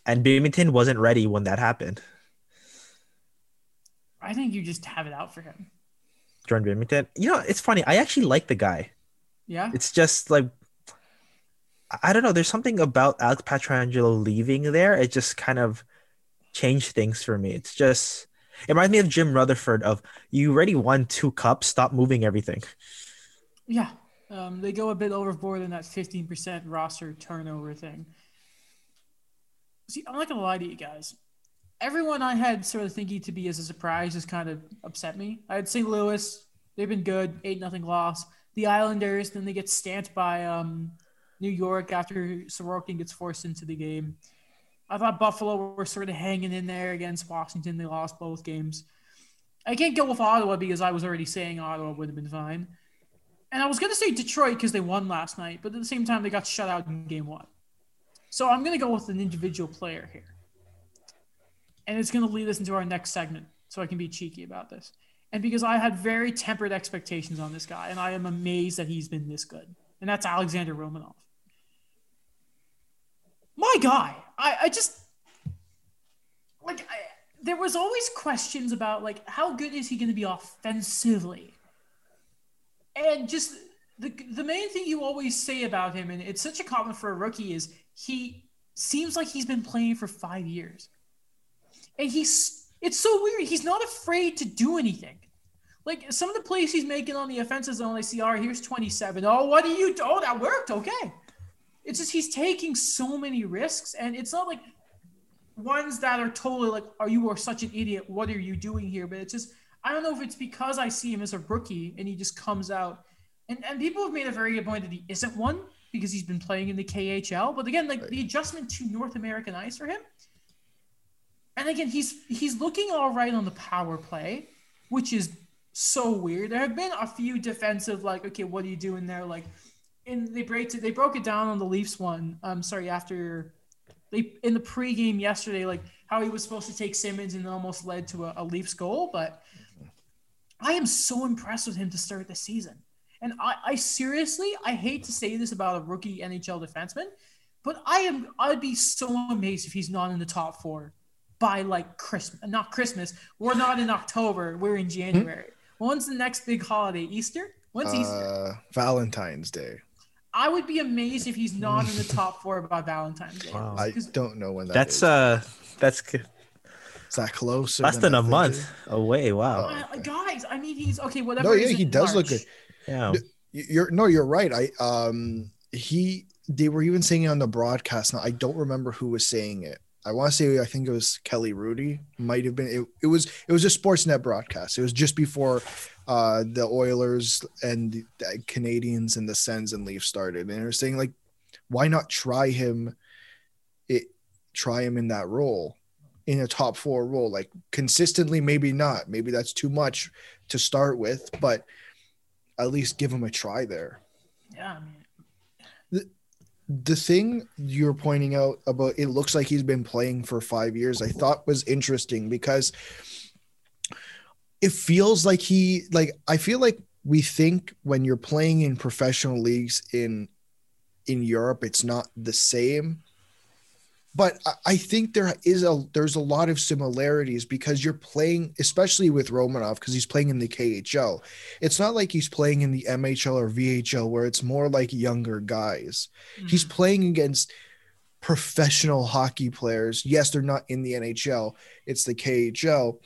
and Binghamton wasn't ready when that happened. I think you just have it out for him, Jordan Binghamton. You know, it's funny. I actually like the guy. Yeah, it's just like I don't know. There's something about Alex Pietrangelo leaving there. It just kind of changed things for me. It's just it reminds me of Jim Rutherford. Of you already won two cups. Stop moving everything. Yeah. Um, they go a bit overboard in that fifteen percent roster turnover thing. See, I'm not going to lie to you guys. Everyone I had sort of thinking to be as a surprise just kind of upset me. I had Saint Louis. They've been good. eight nothing loss. The Islanders, then they get stamped by um, New York after Sorokin gets forced into the game. I thought Buffalo were sort of hanging in there against Washington. They lost both games. I can't go with Ottawa because I was already saying Ottawa would have been fine. And I was going to say Detroit because they won last night, but at the same time, they got shut out in game one. So I'm going to go with an individual player here. And it's going to lead us into our next segment, so I can be cheeky about this. And because I had very tempered expectations on this guy, and I am amazed that he's been this good. And that's Alexander Romanov. My guy! I, I just... Like, I, there was always questions about, like, how good is he going to be offensively? And just the the main thing you always say about him, and it's such a comment for a rookie, is he seems like he's been playing for five years. And he's it's so weird. He's not afraid to do anything. Like, some of the plays he's making on the offensive zone, I see, all right, here's twenty-seven. Oh, what do you do? Oh, that worked. Okay. It's just he's taking so many risks. And it's not like ones that are totally like, oh, you are such an idiot. What are you doing here? But it's just... I don't know if it's because I see him as a rookie and he just comes out. And and people have made a very good point that he isn't one because he's been playing in the K H L. But again, like the adjustment to North American ice for him. And again, he's he's looking all right on the power play, which is so weird. There have been a few defensive, like, okay, what are you doing there? Like, and they break it, they broke it down on the Leafs one. Um, sorry, after they in the pregame yesterday, like how he was supposed to take Simmons and it almost led to a, a Leafs goal, but I am so impressed with him to start the season. And I, I seriously, I hate to say this about a rookie N H L defenseman, but I am, I'd be so amazed if he's not in the top four by like Christmas, not Christmas. We're not in October. We're in January. Mm-hmm. When's the next big holiday? Easter? When's uh, Easter? Valentine's Day. I would be amazed if he's not in the top four by Valentine's Day. Wow. I don't know when that that's, is. Uh, that's good. Is that close? Less than, than a month away. Wow. Oh, okay. uh, guys, I mean, he's okay. Whatever. No, yeah, he does March. Look good. Yeah. You're no, you're right. I um he they were even saying it on the broadcast. Now I don't remember who was saying it. I want to say I think it was Kelly Rudy. Might have been it. It was it was a Sportsnet broadcast. It was just before uh the Oilers and the Canadians and the Sens and Leafs started, and they were saying like, why not try him? It try him in that role. In a top four role, like consistently, maybe not. Maybe that's too much to start with, but at least give him a try there. Yeah. I mean, the, the thing you're pointing out about it looks like he's been playing for five years, I thought was interesting because it feels like he, like, I feel like we think when you're playing in professional leagues in, in Europe, it's not the same. But I think there is a there's a lot of similarities because you're playing, especially with Romanov, because he's playing in the K H L. It's not like he's playing in the M H L or V H L where it's more like younger guys. Mm-hmm. He's playing against professional hockey players. Yes, they're not in the N H L. It's the K H L.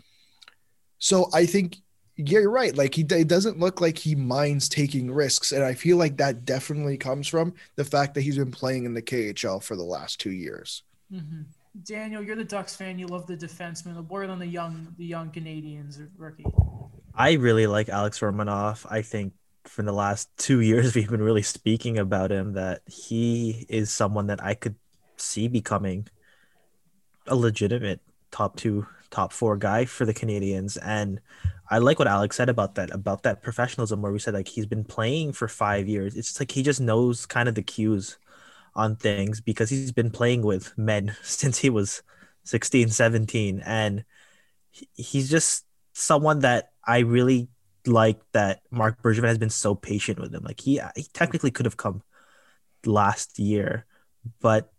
So I think, yeah, you're right. Like he, it doesn't look like he minds taking risks. And I feel like that definitely comes from the fact that he's been playing in the K H L for the last two years. Mm-hmm. Daniel, you're the Ducks fan. You love the defenseman. A word on the young, the young Canadians rookie. I really like Alex Romanov. I think for the last two years we've been really speaking about him that he is someone that I could see becoming a legitimate top two, top four guy for the Canadians. And I like what Alex said about that, about that professionalism where we said like he's been playing for five years. It's like he just knows kind of the cues on things because he's been playing with men since he was sixteen, seventeen. And he's just someone that I really like that Mark Bergevin has been so patient with him. Like he, he technically could have come last year, but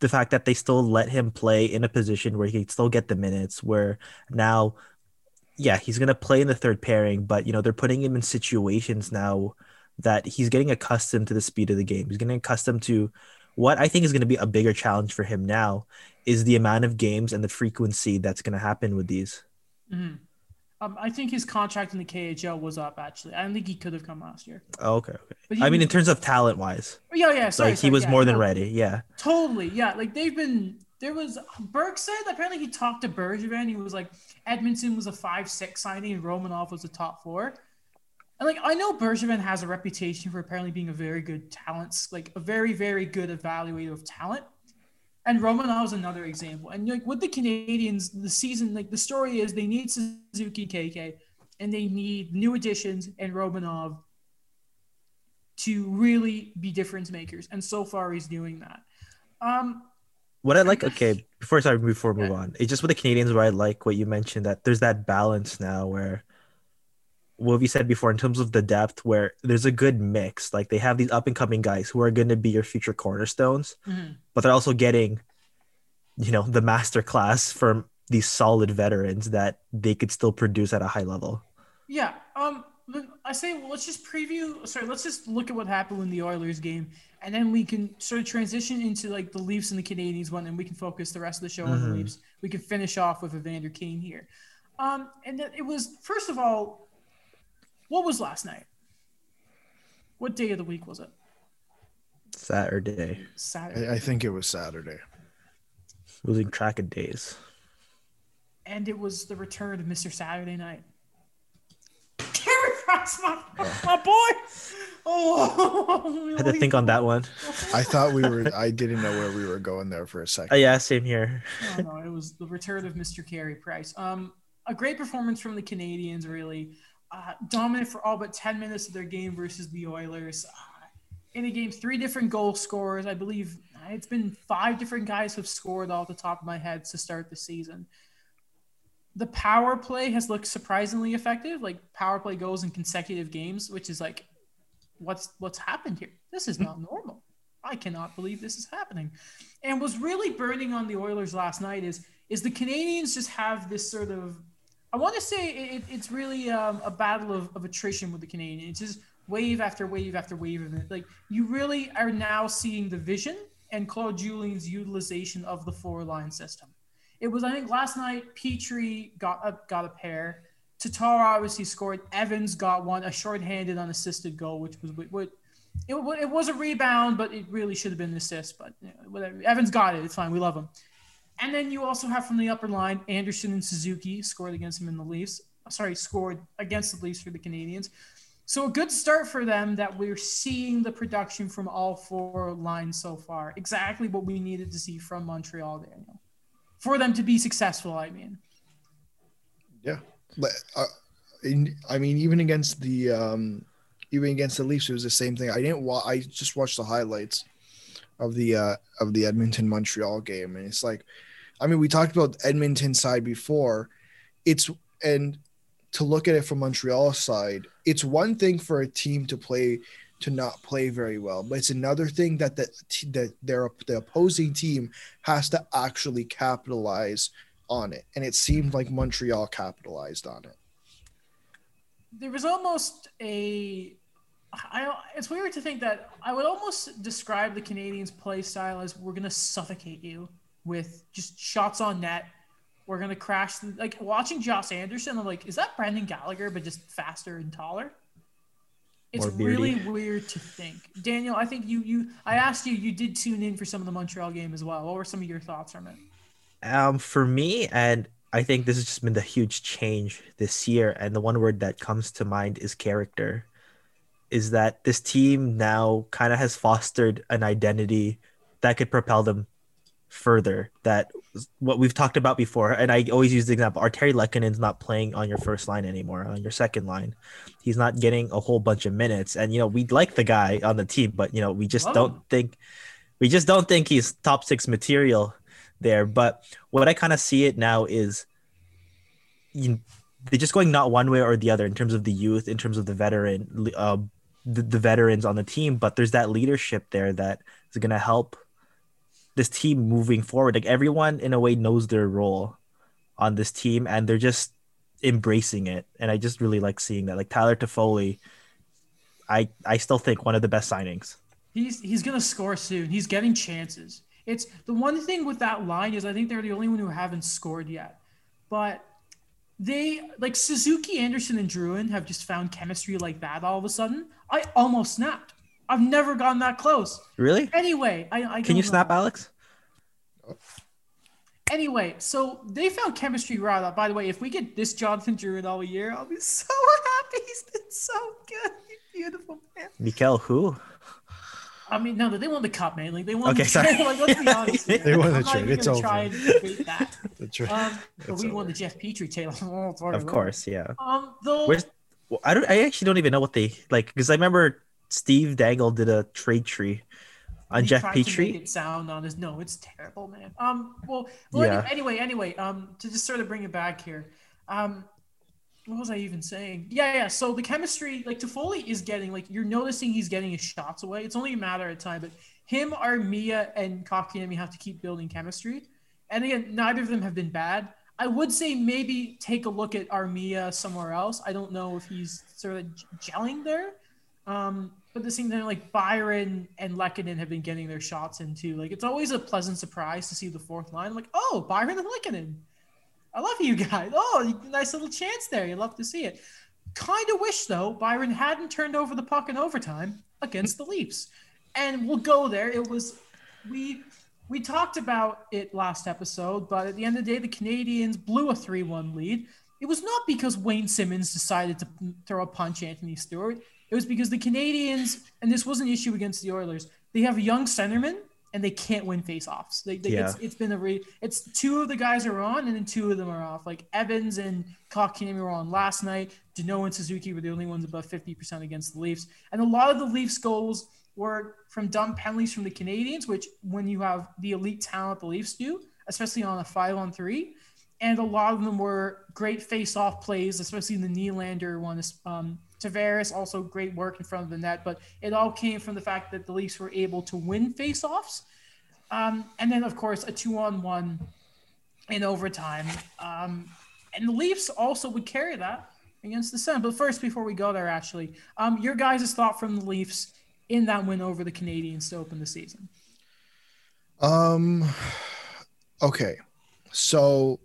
the fact that they still let him play in a position where he could still get the minutes where now, yeah, he's going to play in the third pairing, but you know, they're putting him in situations now that he's getting accustomed to the speed of the game. He's getting accustomed to what I think is going to be a bigger challenge for him now is the amount of games and the frequency that's going to happen with these. Mm-hmm. Um, I think his contract in the K H L was up, actually. I don't think he could have come last year. Oh, okay. okay. But he, I mean, in terms of talent-wise. Yeah, yeah. Sorry, like, sorry, he was yeah, more than ready, yeah. Totally, yeah. Like, they've been – there was – Burke said apparently he talked to Bergevin. He was like, Edmondson was a five six signing and Romanov was a top four. And, like, I know Bergevin has a reputation for apparently being a very good talent, like a very, very good evaluator of talent. And Romanov is another example. And, like, with the Canadians, the season, like, the story is they need Suzuki K K and they need new additions and Romanov to really be difference makers. And so far he's doing that. Um, what I like, okay, before I before I move yeah. on, it's just with the Canadians where I like what you mentioned, that there's that balance now where – what we said before in terms of the depth where there's a good mix. Like they have these up and coming guys who are going to be your future cornerstones, mm-hmm. but they're also getting, you know, the masterclass from these solid veterans that they could still produce at a high level. Yeah. Um, I say, well, let's just preview. Sorry. Let's just look at what happened in the Oilers game. And then we can sort of transition into like the Leafs and the Canadians one. And we can focus the rest of the show mm-hmm. on the Leafs. We can finish off with Evander Kane here. Um, and that it was, first of all, what was last night? What day of the week was it? Saturday. Saturday. I think it was Saturday. Losing track of days. And it was the return of Mister Saturday Night. Terry Cross, my, yeah. my boy. Oh, I had to think on that one. I thought we were, I didn't know where we were going there for a second. Uh, yeah, same here. No, no, it was the return of Mister Carey Price. Um, a great performance from the Canadians, really. Uh, dominant for all but ten minutes of their game versus the Oilers. Uh, in the game, three different goal scorers. I believe it's been five different guys have scored off the top of my head to start the season. The power play has looked surprisingly effective. Like power play goals in consecutive games, which is like what's what's happened here. This is not normal. I cannot believe this is happening. And what's really burning on the Oilers last night is is the Canadians just have this sort of, I want to say it, it's really um, a battle of, of attrition with the Canadians. It's just wave after wave after wave of it. Like, you really are now seeing the vision and Claude Julien's utilization of the four-line system. It was, I think, last night, Petrie got a, got a pair. Tatar obviously scored. Evans got one, a shorthanded, unassisted goal, which was what it, it was a rebound, but it really should have been an assist. But you know, whatever, Evans got it. It's fine. We love him. And then you also have from the upper line, Anderson and Suzuki scored against him in the Leafs. Sorry, scored against the Leafs for the Canadians. So a good start for them that we're seeing the production from all four lines so far. Exactly what we needed to see from Montreal, Daniel, for them to be successful, I mean. Yeah. Uh, in, I mean, even against the um, even against the Leafs, it was the same thing. I didn't. Wa- I just watched the highlights of the uh, of the Edmonton Montreal game, and it's like, I mean, we talked about Edmonton's side before. It's and to look at it from Montreal's side, it's one thing for a team to play to not play very well, but it's another thing that the that their the opposing team has to actually capitalize on it, and it seemed like Montreal capitalized on it. There was almost a I, it's weird to think that I would almost describe the Canadians' play style as, we're going to suffocate you with just shots on net. We're going to crash. The, like watching Josh Anderson, I'm like, is that Brendan Gallagher, but just faster and taller? It's really weird to think. Daniel, I think you, you, I asked you, you did tune in for some of the Montreal game as well. What were some of your thoughts from it? Um, for me, and I think this has just been the huge change this year, and the one word that comes to mind is character, is that this team now kind of has fostered an identity that could propel them further. That what we've talked about before, and I always use the example, Arteri Lekkonen's not playing on your first line anymore, on your second line. He's not getting a whole bunch of minutes, and, you know, we'd like the guy on the team, but, you know, we just Whoa. don't think, we just don't think he's top six material there. But what I kind of see it now is, you know, they're just going not one way or the other in terms of the youth, in terms of the veteran, uh, the, the veterans on the team, but there's that leadership there that is going to help this team moving forward. Like, everyone in a way knows their role on this team, and they're just embracing it. And I just really like seeing that. Like Tyler Toffoli, I I still think one of the best signings. He's he's going to score soon. He's getting chances. It's the one thing with that line is I think they're the only one who haven't scored yet, but they, like Suzuki, Anderson, and Druin have just found chemistry like that. All of a sudden, I almost snapped. I've never gotten that close. Really? Anyway, I, I can you know. snap, Alex? Anyway, so they found chemistry right up. By the way, if we get this Jonathan Druin all year, I'll be so happy. He's been so good. You beautiful man. Mikel who? I mean, no, they won the cup, man. Like, they won okay, the sorry. Like, let's be honest. They man. won the trade. It's over. Try and debate that. the tri- um, but we over. won the Jeff Petrie title. Of course, yeah. Um, though well, I don't. I actually don't even know what they like, because I remember Steve Dangle did a trade tree on Jeff Petrie. He tried to make it sound on his. No, it's terrible, man. Um. Well. well yeah. Anyway. Anyway. Um. To just sort of bring it back here. Um. What was I even saying? Yeah, yeah. So the chemistry, like Toffoli is getting, like you're noticing he's getting his shots away. It's only a matter of time, but him, Armia, and Kotkaniemi have to keep building chemistry. And again, neither of them have been bad. I would say maybe take a look at Armia somewhere else. I don't know if he's sort of gelling there. Um, but at the same time, like Byron and Lekkonen have been getting their shots in too. Like, it's always a pleasant surprise to see the fourth line. I'm like, oh, Byron and Lekkonen. I love you guys. Oh, nice little chance there. You love to see it. Kind of wish, though, Byron hadn't turned over the puck in overtime against the Leafs. And we'll go there. It was we we talked about it last episode, but at the end of the day, the Canadians blew a three one lead. It was not because Wayne Simmons decided to throw a punch at Anthony Stewart. It was because the Canadians, and this was an issue against the Oilers, they have a young centerman, and they can't win faceoffs. They, they, yeah. it's, it's been a re- it's two of the guys are on, and then two of them are off. Like Evans and Kotkaniemi were on last night. Danault and Suzuki were the only ones above fifty percent against the Leafs. And a lot of the Leafs goals were from dumb penalties from the Canadians, which when you have the elite talent the Leafs do, especially on a five on three. And a lot of them were great faceoff plays, especially in the Nylander one, um, Tavares, also great work in front of the net, but it all came from the fact that the Leafs were able to win faceoffs. Um, and then, of course, a two-on-one in overtime. Um, and the Leafs also would carry that against the Sun. But first, before we go there, actually, um, your guys' thought from the Leafs in that win over the Canadiens to open the season. Um. Okay, so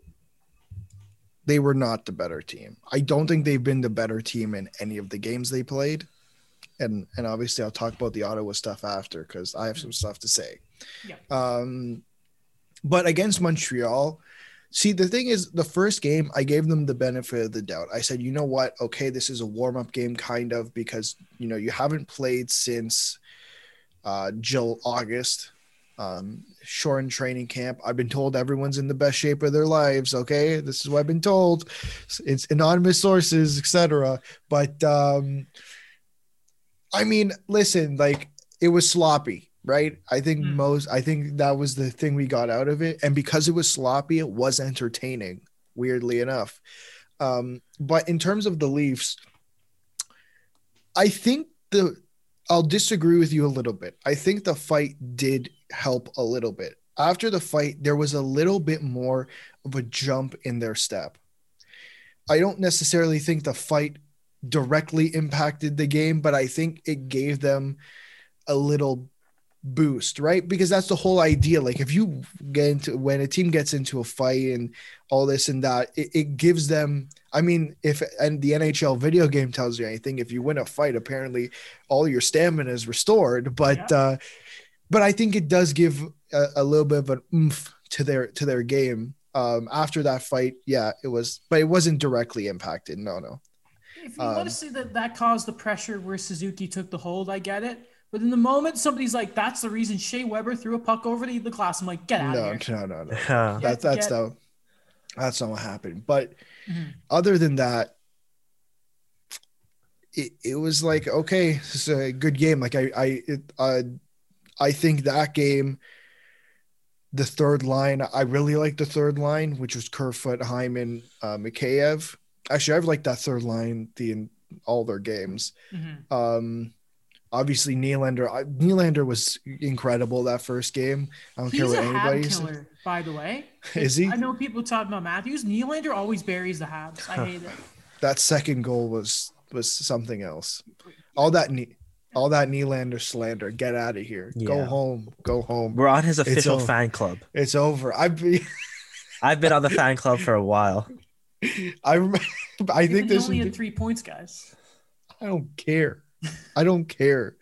they were not the better team. I don't think they've been the better team in any of the games they played. And and obviously I'll talk about the Ottawa stuff after because I have some stuff to say. Yeah. Um, but against Montreal, see, the thing is, the first game, I gave them the benefit of the doubt. I said, you know what? Okay, this is a warm-up game kind of because, you know, you haven't played since uh, July, August. Um, short in training camp. I've been told everyone's in the best shape of their lives. Okay. This is what I've been told. It's anonymous sources, et cetera. But um, I mean, listen, like it was sloppy, right? I think mm. most, I think that was the thing we got out of it. And because it was sloppy, it was entertaining, weirdly enough. Um, but in terms of the Leafs, I think the, I'll disagree with you a little bit. I think the fight did help a little bit. After the fight, there was a little bit more of a jump in their step. I don't necessarily think the fight directly impacted the game, but I think it gave them a little boost, right? Because that's the whole idea. Like if you get into, when a team gets into a fight and all this and that, it, it gives them, I mean, if, and the N H L video game tells you anything, if you win a fight, apparently all your stamina is restored, but, yeah. uh, But I think it does give a, a little bit of an oomph to their to their game. Um, after that fight, yeah, it was, but it wasn't directly impacted. No, no. If you um, want to say that that caused the pressure where Suzuki took the hold, I get it. But in the moment, somebody's like, "That's the reason Shea Weber threw a puck over the glass." I'm like, "Get out no, of here!" No, no, no, no. that's that's not that's not what happened. But mm-hmm. other than that. It it was like okay, it's a good game. Like I I. It, uh, I think that game, the third line, I really liked the third line, which was Kerfoot, Hyman, uh, Mikheyev. Actually, I've liked that third line the in all their games. Mm-hmm. Um, obviously, Nylander. I, Nylander was incredible that first game. I don't He's care what anybody says. He's a hab killer, by the way. Is he? I know people talk about Matthews. Nylander always buries the Habs. I hate it. That second goal was was something else. All that need. All that Nylander slander, get out of here. Yeah. Go home. Go home. We're on his official fan club. It's over. I've been I've been on the fan club for a while. I remember, I think this only had three points, guys. I don't care. I don't care.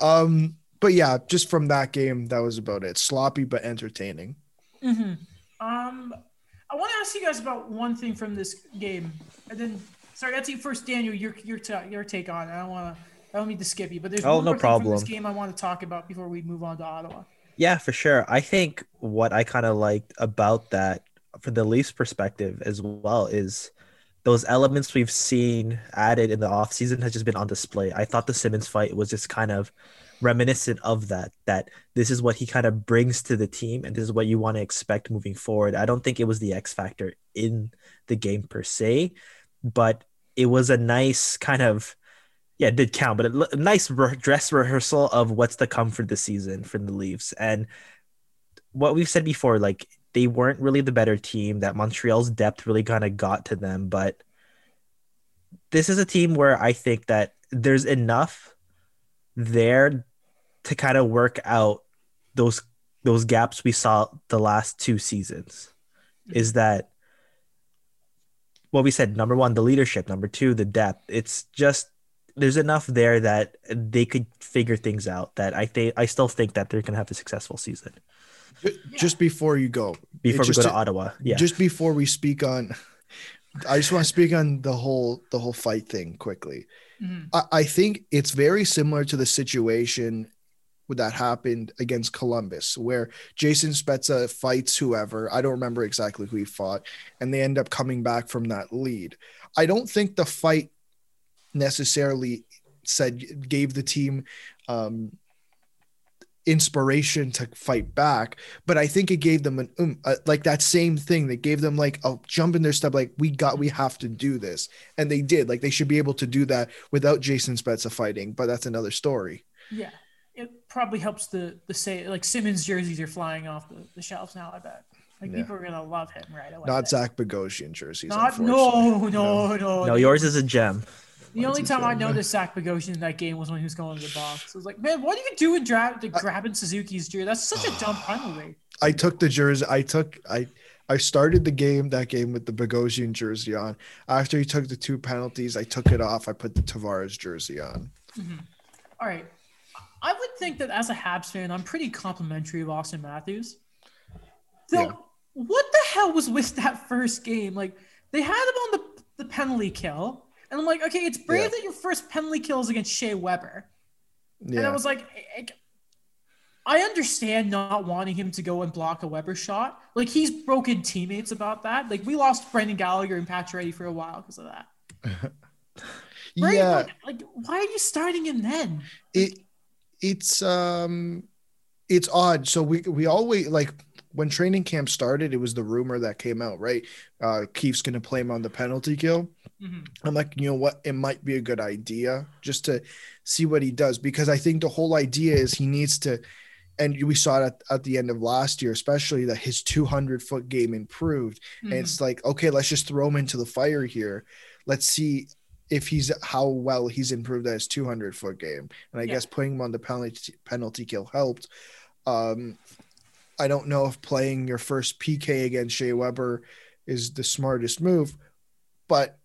Um, but yeah, just from that game, that was about it. Sloppy but entertaining. Mm-hmm. Um, I want to ask you guys about one thing from this game. And then sorry, that's you first, Daniel, your your t- your take on it. I don't wanna I don't mean to skip you, but there's oh, one more no problem. thing from this game I want to talk about before we move on to Ottawa. Yeah, for sure. I think what I kind of liked about that from the Leafs perspective as well is those elements we've seen added in the offseason has just been on display. I thought the Simmons fight was just kind of reminiscent of that, that this is what he kind of brings to the team and this is what you want to expect moving forward. I don't think it was the X factor in the game per se, but it was a nice kind of Yeah, it did count, but a nice re- dress rehearsal of what's to come for the season for the Leafs. And what we've said before, like they weren't really the better team, that Montreal's depth really kind of got to them. But this is a team where I think that there's enough there to kind of work out those those gaps we saw the last two seasons. Mm-hmm. Is that what we said? Number one, the leadership. Number two, the depth. It's just there's enough there that they could figure things out that I think I still think that they're going to have a successful season. Just yeah. before you go, before we go to, to Ottawa. Yeah. Just before we speak on, I just want to speak on the whole, the whole fight thing quickly. Mm-hmm. I, I think it's very similar to the situation that happened against Columbus where Jason Spezza fights whoever, I don't remember exactly who he fought, and they end up coming back from that lead. I don't think the fight necessarily said gave the team um inspiration to fight back, but I think it gave them an um, uh, like that same thing that gave them like a jump in their step, like we got we have to do this, and they did. Like they should be able to do that without Jason Spezza fighting, but that's another story. Yeah, it probably helps the the say like Simmons jerseys are flying off the, the shelves now, I bet. Like yeah. People are gonna love him right away. Not Zach Bogosian jerseys. Not no no no no. No, yours is a gem. The only time I noticed Zach Bogosian in that game was when he was going to the box. I was like, man, what are you doing dra- like, grabbing Suzuki's jersey? That's such a dumb penalty. I took the jersey. I took I I started the game, that game, with the Bogosian jersey on. After he took the two penalties, I took it off. I put the Tavares jersey on. Mm-hmm. All right. I would think that as a Habs fan, I'm pretty complimentary of Austin Matthews. So yeah. What the hell was with that first game? Like, they had him on the, the penalty kill. And I'm like, okay, it's brave yeah. that your first penalty kill is against Shea Weber. Yeah. And I was like, I understand not wanting him to go and block a Weber shot. Like, he's broken teammates about that. Like, we lost Brendan Gallagher and Pat Reddy for a while because of that. Brave, yeah. Like, like, why are you starting him then? It, it's, um, it's odd. So we, we always, like, when training camp started, it was the rumor that came out, right? Uh, Keefe's going to play him on the penalty kill. Mm-hmm. I'm like, you know what? It might be a good idea just to see what he does, because I think the whole idea is he needs to, and we saw it at, at the end of last year, especially, that his two hundred foot game improved. Mm-hmm. And it's like, okay, let's just throw him into the fire here. Let's see if he's how well he's improved at his two hundred foot game. And I yeah. guess putting him on the penalty penalty kill helped. Um, I don't know if playing your first P K against Shea Weber is the smartest move, but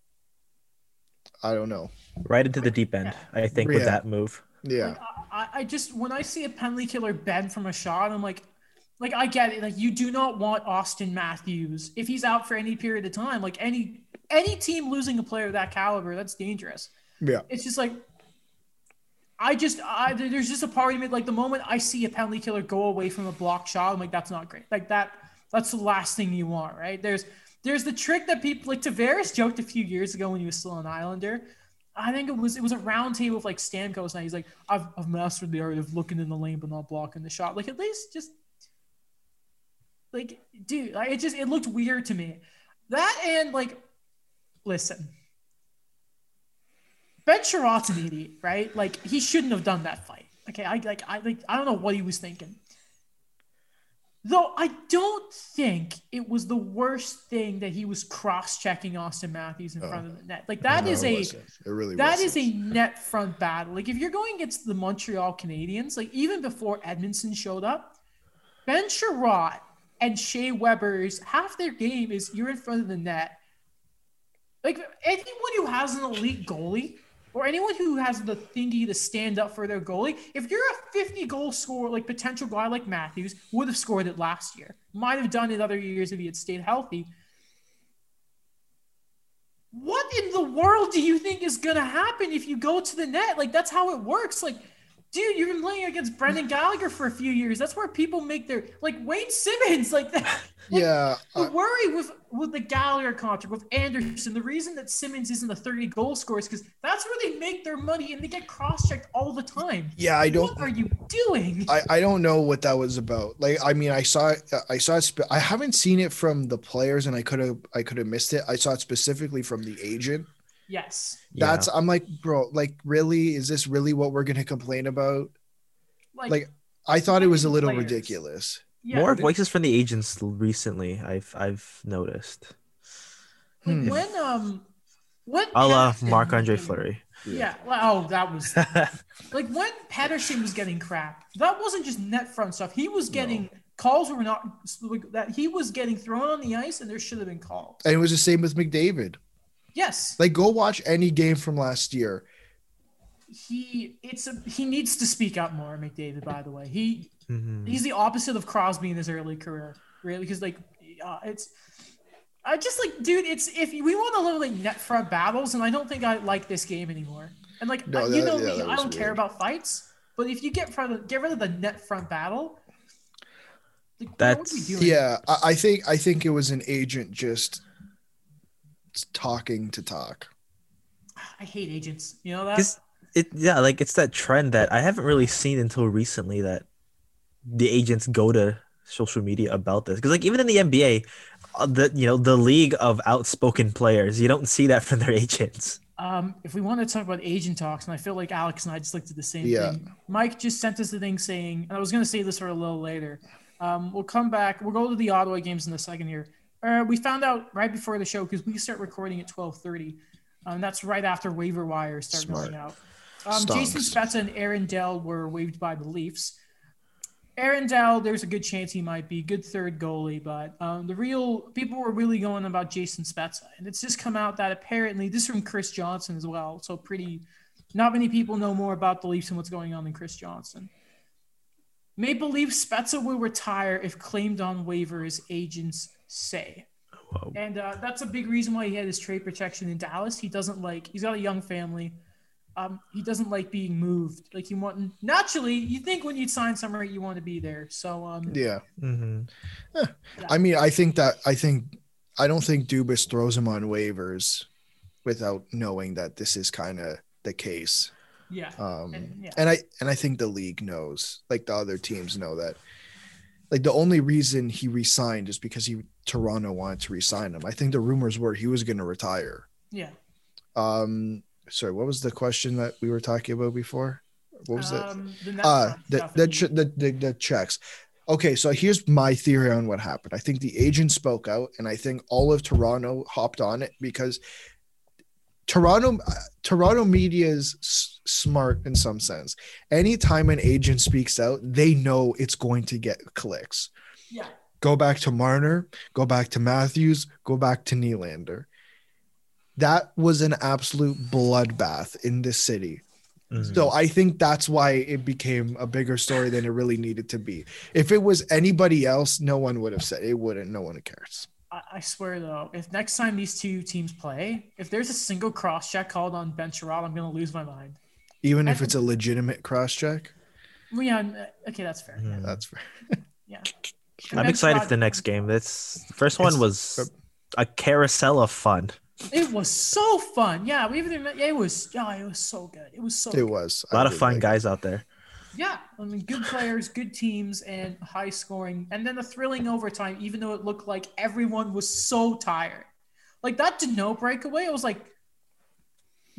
I don't know. Right into the deep end, yeah. I think, yeah. with that move. Yeah. Like, I, I just, when I see a penalty killer bend from a shot, I'm like, like, I get it. Like, you do not want Austin Matthews, if he's out for any period of time, like any, any team losing a player of that caliber, that's dangerous. Yeah. It's just like, I just, I, there's just a part of me, like the moment I see a penalty killer go away from a block shot, I'm like, that's not great. Like that, that's the last thing you want, right? There's, There's the trick that people, like Tavares joked a few years ago when he was still an Islander. I think it was it was a round table with like Stamkos, and he's like, I've, I've mastered the art of looking in the lane but not blocking the shot. Like, at least just, like, dude, like, it just, it looked weird to me. That and, like, listen, Ben Sherratt's an idiot, right? Like, he shouldn't have done that fight. Okay, I like I like I don't know what he was thinking. Though I don't think it was the worst thing that he was cross-checking Austin Matthews in oh. front of the net. Like that no, is a really that is a net front battle. Like if you're going against the Montreal Canadiens, like even before Edmondson showed up, Ben Sherratt and Shea Weber's half their game is you're in front of the net. Like anyone who has an elite goalie, or anyone who has the thingy to stand up for their goalie, if you're a fifty goal scorer, like potential guy like Matthews, would have scored it last year. Might have done it other years if he had stayed healthy. What in the world do you think is going to happen if you go to the net? Like, that's how it works. Like, dude, you've been playing against Brendan Gallagher for a few years. That's where people make their – like Wayne Simmons. Like, that, like yeah, uh, the worry with – with the Gallagher contract, with Andersson, the reason that Simmons isn't the thirty goal scorer is because that's where they make their money and they get cross-checked all the time. Yeah, I don't. What are you doing? I, I don't know what that was about. Like, I mean, I saw it, I saw it, I haven't seen it from the players, and I could have, I could have missed it. I saw it specifically from the agent. Yes. That's, yeah. I'm like, bro, like, really? Is this really what we're going to complain about? Like, like, I thought it was a little players. ridiculous. Yeah, more voices from the agents recently. I've I've noticed. Like hmm. when um, when a la Marc-Andre Fleury. Yeah. yeah. Oh, that was like when Patterson was getting crap. That wasn't just net front stuff. He was getting no. calls were not that he was getting thrown on the ice, and there should have been calls. And it was the same with McDavid. Yes. Like, go watch any game from last year. He it's a, he needs to speak up more, McDavid. By the way, he. Mm-hmm. He's the opposite of Crosby in his early career, really, because like uh, it's I just like, dude, it's if we want a little like net front battles, and I don't think I like this game anymore. And like no, I, you that, know yeah, me, I don't weird. care about fights, but if you get front, get rid of the net front battle. Like, That's what are we doing? yeah. I, I think I think it was an agent just talking to talk. I hate agents. You know that? It yeah, like it's that trend that I haven't really seen until recently that. the agents go to social media about this, because like even in the N B A, uh, the you know the league of outspoken players, you don't see that from their agents. Um, if we want to talk about agent talks, and I feel like Alex and I just looked at the same yeah. thing. Mike just sent us the thing saying, and I was going to say this for a little later. Um, we'll come back. We'll go to the Ottawa games in a second here. Uh, we found out right before the show because we start recording at twelve thirty. Um, that's right after waiver wires start Smart. going out. Um, Jason Spezza and Aaron Dell were waived by the Leafs. Aaron Dell, there's a good chance he might be good third goalie, but um, the real people were really going about Jason Spezza, and it's just come out that apparently this is from Chris Johnson as well. So pretty, not many people know more about the Leafs and what's going on than Chris Johnson. Maple Leafs Spezza will retire if claimed on waivers, agents say. Whoa. And uh, that's a big reason why he had his trade protection in Dallas. He doesn't like, he's got a young family. Um, he doesn't like being moved. Like, he want naturally, you think when you sign somewhere, you want to be there. So, um, yeah. Mm-hmm. yeah. yeah. I mean, I think that, I think, I don't think Dubas throws him on waivers without knowing that this is kind of the case. Yeah. Um, and, yeah. and I, and I think the league knows, like the other teams know that, like the only reason he re-signed is because he, Toronto wanted to re-sign him. I think the rumors were he was going to retire. Yeah. Um, sorry, what was the question that we were talking about before? What was um, that? Uh, the, the, the, the, the checks. Okay. So here's my theory on what happened. I think the agent spoke out, and I think all of Toronto hopped on it because Toronto, uh, Toronto media is s- smart in some sense. Anytime an agent speaks out, they know it's going to get clicks. Yeah. Go back to Marner, go back to Matthews, go back to Nylander. That was an absolute bloodbath in this city. Mm-hmm. So I think that's why it became a bigger story than it really needed to be. If it was anybody else, no one would have said it wouldn't. No one cares. I swear, though, if next time these two teams play, if there's a single cross-check called on Ben Chirot, I'm going to lose my mind. Even if it's a legitimate cross-check? Well, yeah, okay, that's fair. Yeah, that's fair. yeah. And I'm Ben excited Chirot- for the next game. This first one was a carousel of fun. It was so fun. Yeah, we even it was yeah, it was so good. It was so it good. was a lot of fun guys out there. Yeah, I mean, good players, good teams, and high scoring, and then the thrilling overtime. Even though it looked like everyone was so tired, like that Dano breakaway, I was like,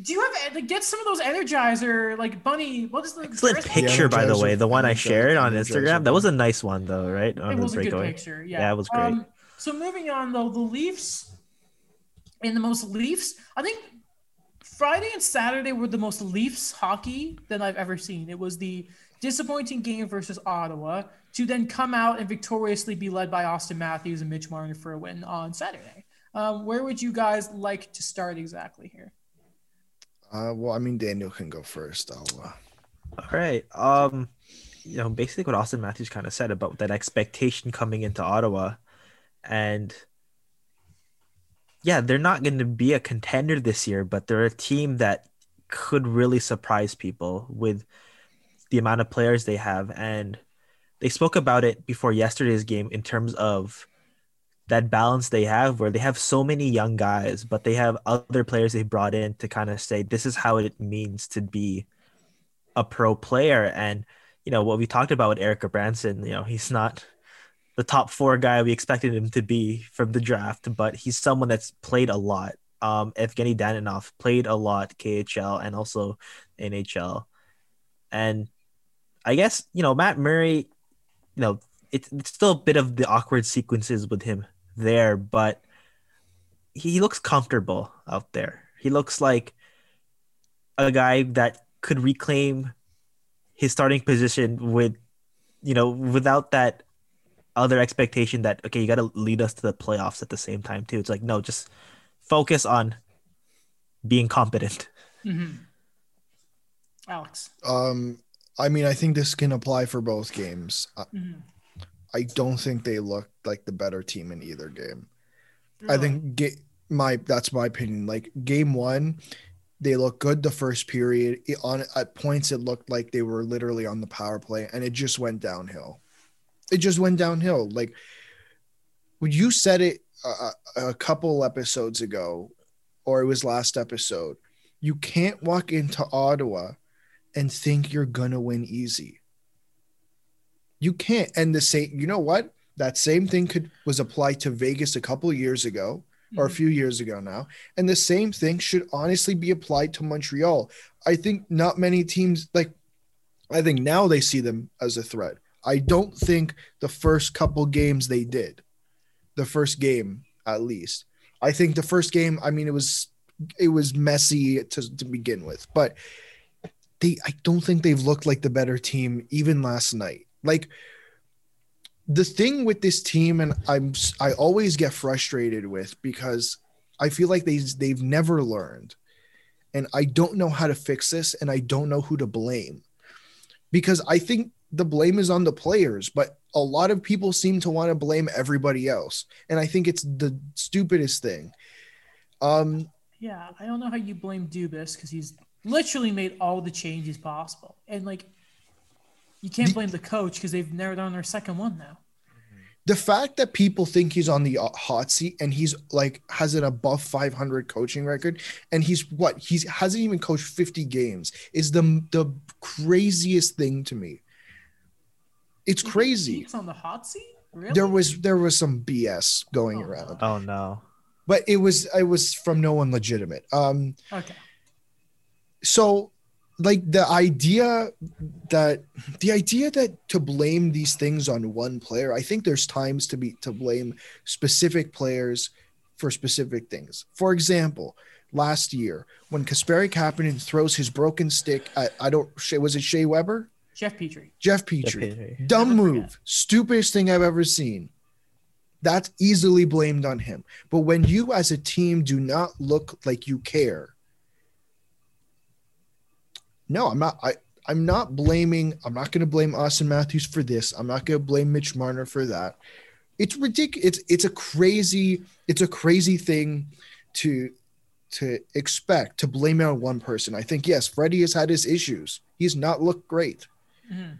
"Do you have like get some of those Energizer like bunny?" What is the excellent picture by the way? The one I shared on Instagram. That was a nice one though, right? It was a good picture. Yeah, yeah, it was great. Um, so moving on though, the Leafs. And the most Leafs, I think Friday and Saturday were the most Leafs hockey that I've ever seen. It was the disappointing game versus Ottawa to then come out and victoriously be led by Austin Matthews and Mitch Marner for a win on Saturday. Um, where would you guys like to start exactly here? Uh, well, I mean, Daniel can go first. I'll, uh... All right. Um, you know, basically what Austin Matthews kind of said about that expectation coming into Ottawa and – yeah, they're not going to be a contender this year, but they're a team that could really surprise people with the amount of players they have. And they spoke about it before yesterday's game in terms of that balance they have where they have so many young guys, but they have other players they brought in to kind of say, this is how it means to be a pro player. And, you know, what we talked about with Eric Branson, you know, he's not the top four guy we expected him to be from the draft, but he's someone that's played a lot. Um, Evgeny Daninov played a lot, K H L and also N H L. And I guess, you know, Matt Murray, you know, it, it's still a bit of the awkward sequences with him there, but he looks comfortable out there. He looks like a guy that could reclaim his starting position with, you know, without that other expectation that, okay, you got to lead us to the playoffs at the same time too. It's like, no, just focus on being competent. Mm-hmm. Alex. Um, I mean, I think this can apply for both games. Mm-hmm. I don't think they looked like the better team in either game. Really? I think get my, that's my opinion. Like game one, they looked good the first period. It, on at points, it looked like they were literally on the power play and it just went downhill. It just went downhill. Like when you said it a, a couple episodes ago, or it was last episode, you can't walk into Ottawa and think you're going to win easy. You can't. And the same, you know what? That same thing could was applied to Vegas a couple of years ago, or a few years ago now. And the same thing should honestly be applied to Montreal. I think not many teams, like, I think now they see them as a threat. I don't think the first couple games they did, the first game at least. I think the first game, I mean, it was it was messy to, to begin with, but they I don't think they've looked like the better team even last night. Like, the thing with this team, and I'm I always get frustrated with, because I feel like they they've never learned, and I don't know how to fix this, and I don't know who to blame, because I think the blame is on the players, but a lot of people seem to want to blame everybody else, and I think it's the stupidest thing. Um, yeah, I don't know how you blame Dubas, because he's literally made all the changes possible, and like, you can't blame the coach because they've narrowed down their second one now. The fact that people think he's on the hot seat, and he's like has an above five hundred coaching record, and he's what he's hasn't even coached fifty games is the the craziest thing to me. It's you crazy. He's on the hot seat? Really? There was there was some B S going oh, around. No. Oh no! But it was it was from no one legitimate. Um, okay. So. Like the idea that the idea that to blame these things on one player, I think there's times to be to blame specific players for specific things. For example, last year when Kasperi Kapanen throws his broken stick at, I don't was it Shea Weber? Jeff Petrie. Jeff Petrie. Jeff Petrie. Dumb move. Stupidest thing I've ever seen. That's easily blamed on him. But when you as a team do not look like you care. No, I'm not. I, I'm not blaming. I'm not going to blame Austin Matthews for this. I'm not going to blame Mitch Marner for that. It's ridiculous. It's it's a crazy. It's a crazy thing to to expect to blame it on one person. I think yes, Freddie has had his issues. He's not looked great, mm-hmm.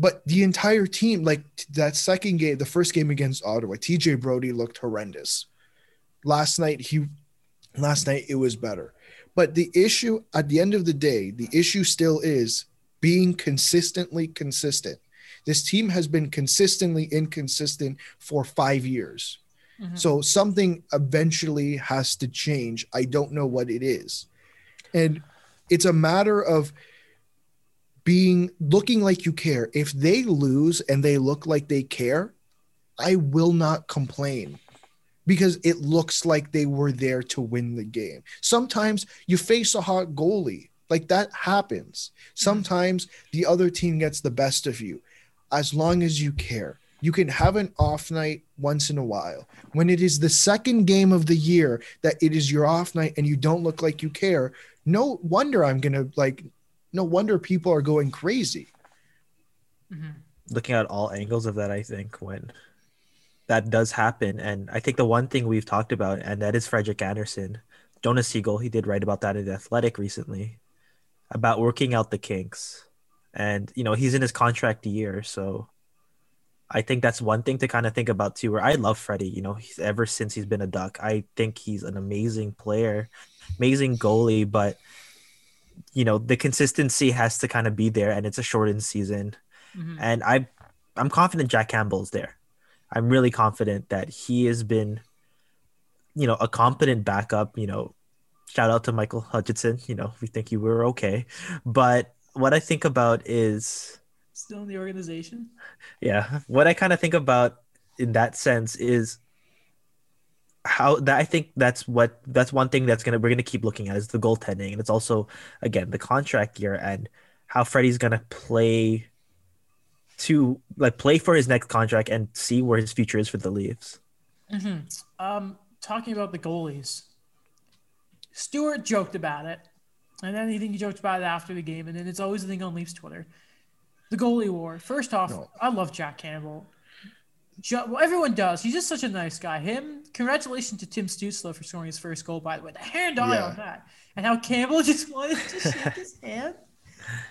but the entire team, like that second game, the first game against Ottawa, T J Brody looked horrendous. Last night he, last night it was better. But the issue at the end of the day, the issue still is being consistently consistent. This team has been consistently inconsistent for five years. Mm-hmm. So something eventually has to change. I don't know what it is. And it's a matter of being looking like you care. If they lose and they look like they care, I will not complain. Because it looks like they were there to win the game. Sometimes you face a hot goalie. Like that happens. Sometimes the other team gets the best of you. As long as you care. You can have an off night once in a while. When it is the second game of the year that it is your off night and you don't look like you care, no wonder I'm going to like, no wonder people are going crazy. Mm-hmm. Looking at all angles of that, I think, when... that does happen. And I think the one thing we've talked about, and that is Frederick Anderson. Jonas Siegel, he did write about that in The Athletic recently, about working out the kinks. And, you know, he's in his contract year. So I think that's one thing to kind of think about too, where I love Freddie, you know, he's, ever since he's been a Duck. I think he's an amazing player, amazing goalie, but, you know, the consistency has to kind of be there, and it's a shortened season. Mm-hmm. And I, I'm confident Jack Campbell's there. I'm really confident that he has been, you know, a competent backup. You know, shout out to Michael Hutchinson. You know, we think you were okay. But what I think about is... still in the organization? Yeah. What I kind of think about in that sense is how that I think that's what that's one thing that's going to we're going to keep looking at is the goaltending. And it's also, again, the contract year and how Freddie's going to play... to like play for his next contract and see where his future is for the Leafs. Mm-hmm. Um, talking about the goalies, Stewart joked about it, and then he think he joked about it after the game, and then it's always a thing on Leafs Twitter. The goalie war. First off, no. I love Jack Campbell. Jo- well, everyone does. He's just such a nice guy. Him. Congratulations to Tim Stutzla for scoring his first goal, by the way. The hand eye yeah. on that, and how Campbell just wanted to shake his hand.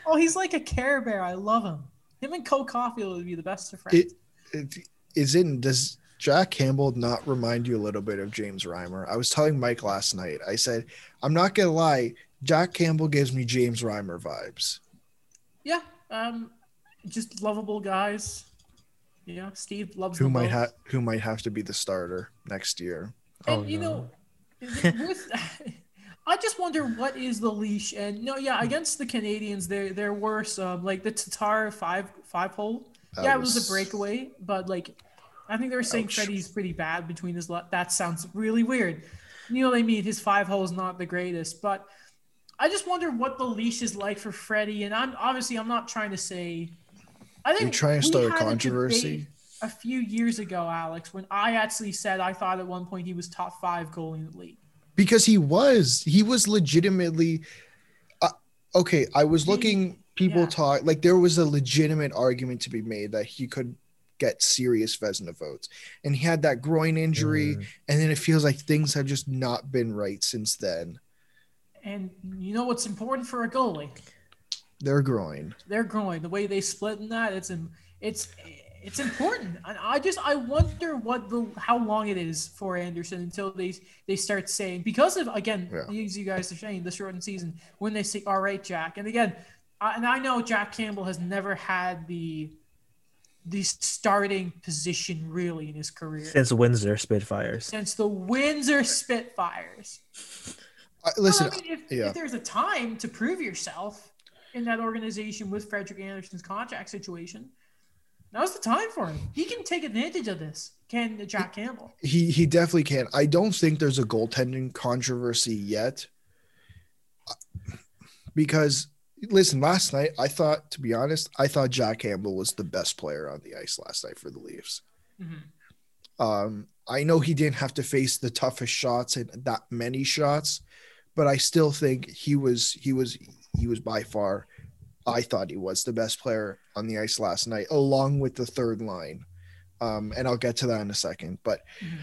Oh, he's like a Care Bear. I love him. Him and Cole Caulfield would be the best of friends. It, it, is it, does Jack Campbell not remind you a little bit of James Reimer? I was telling Mike last night, I said, I'm not going to lie, Jack Campbell gives me James Reimer vibes. Yeah. Um, just lovable guys. Yeah, Steve loves who them might have who might have to be the starter next year. And oh, you no. know, with, I just wonder what is the leash. And no, yeah, against the Canadians, there there were some like the Tatar five five hole. That yeah, was... it was a breakaway, but like I think they were saying Ouch. Freddie's pretty bad between his. Le- that sounds really weird. You know what I mean? His five hole is not the greatest, but I just wonder what the leash is like for Freddie. And I'm obviously I'm not trying to say. I think you're trying to start a controversy. A, a few years ago, Alex, when I actually said I thought at one point he was top five goalie in the league. Because he was, he was legitimately. Uh, okay, I was looking. People yeah. talk like there was a legitimate argument to be made that he could get serious Vezina votes, and he had that groin injury, mm. and then it feels like things have just not been right since then. And you know what's important for a goalie? Their groin. Their groin. The way they split in that, it's it's it's important. And I just I wonder what the how long it is for Andersson until they they start saying because of again yeah. these you guys are saying the shortened season when they say all right Jack and again I, and I know Jack Campbell has never had the the starting position really in his career since Windsor Spitfires since the Windsor Spitfires. Uh, listen, well, I mean, if, yeah. if there's a time to prove yourself. In that organization with Frederick Andersson's contract situation, now's the time for him. He can take advantage of this. Can Jack Campbell? He he definitely can. I don't think there's a goaltending controversy yet, because listen, last night I thought, to be honest, I thought Jack Campbell was the best player on the ice last night for the Leafs. Mm-hmm. Um, I know he didn't have to face the toughest shots and that many shots, but I still think he was he was. He was by far, I thought he was the best player on the ice last night, along with the third line. Um, and I'll get to that in a second. But mm-hmm.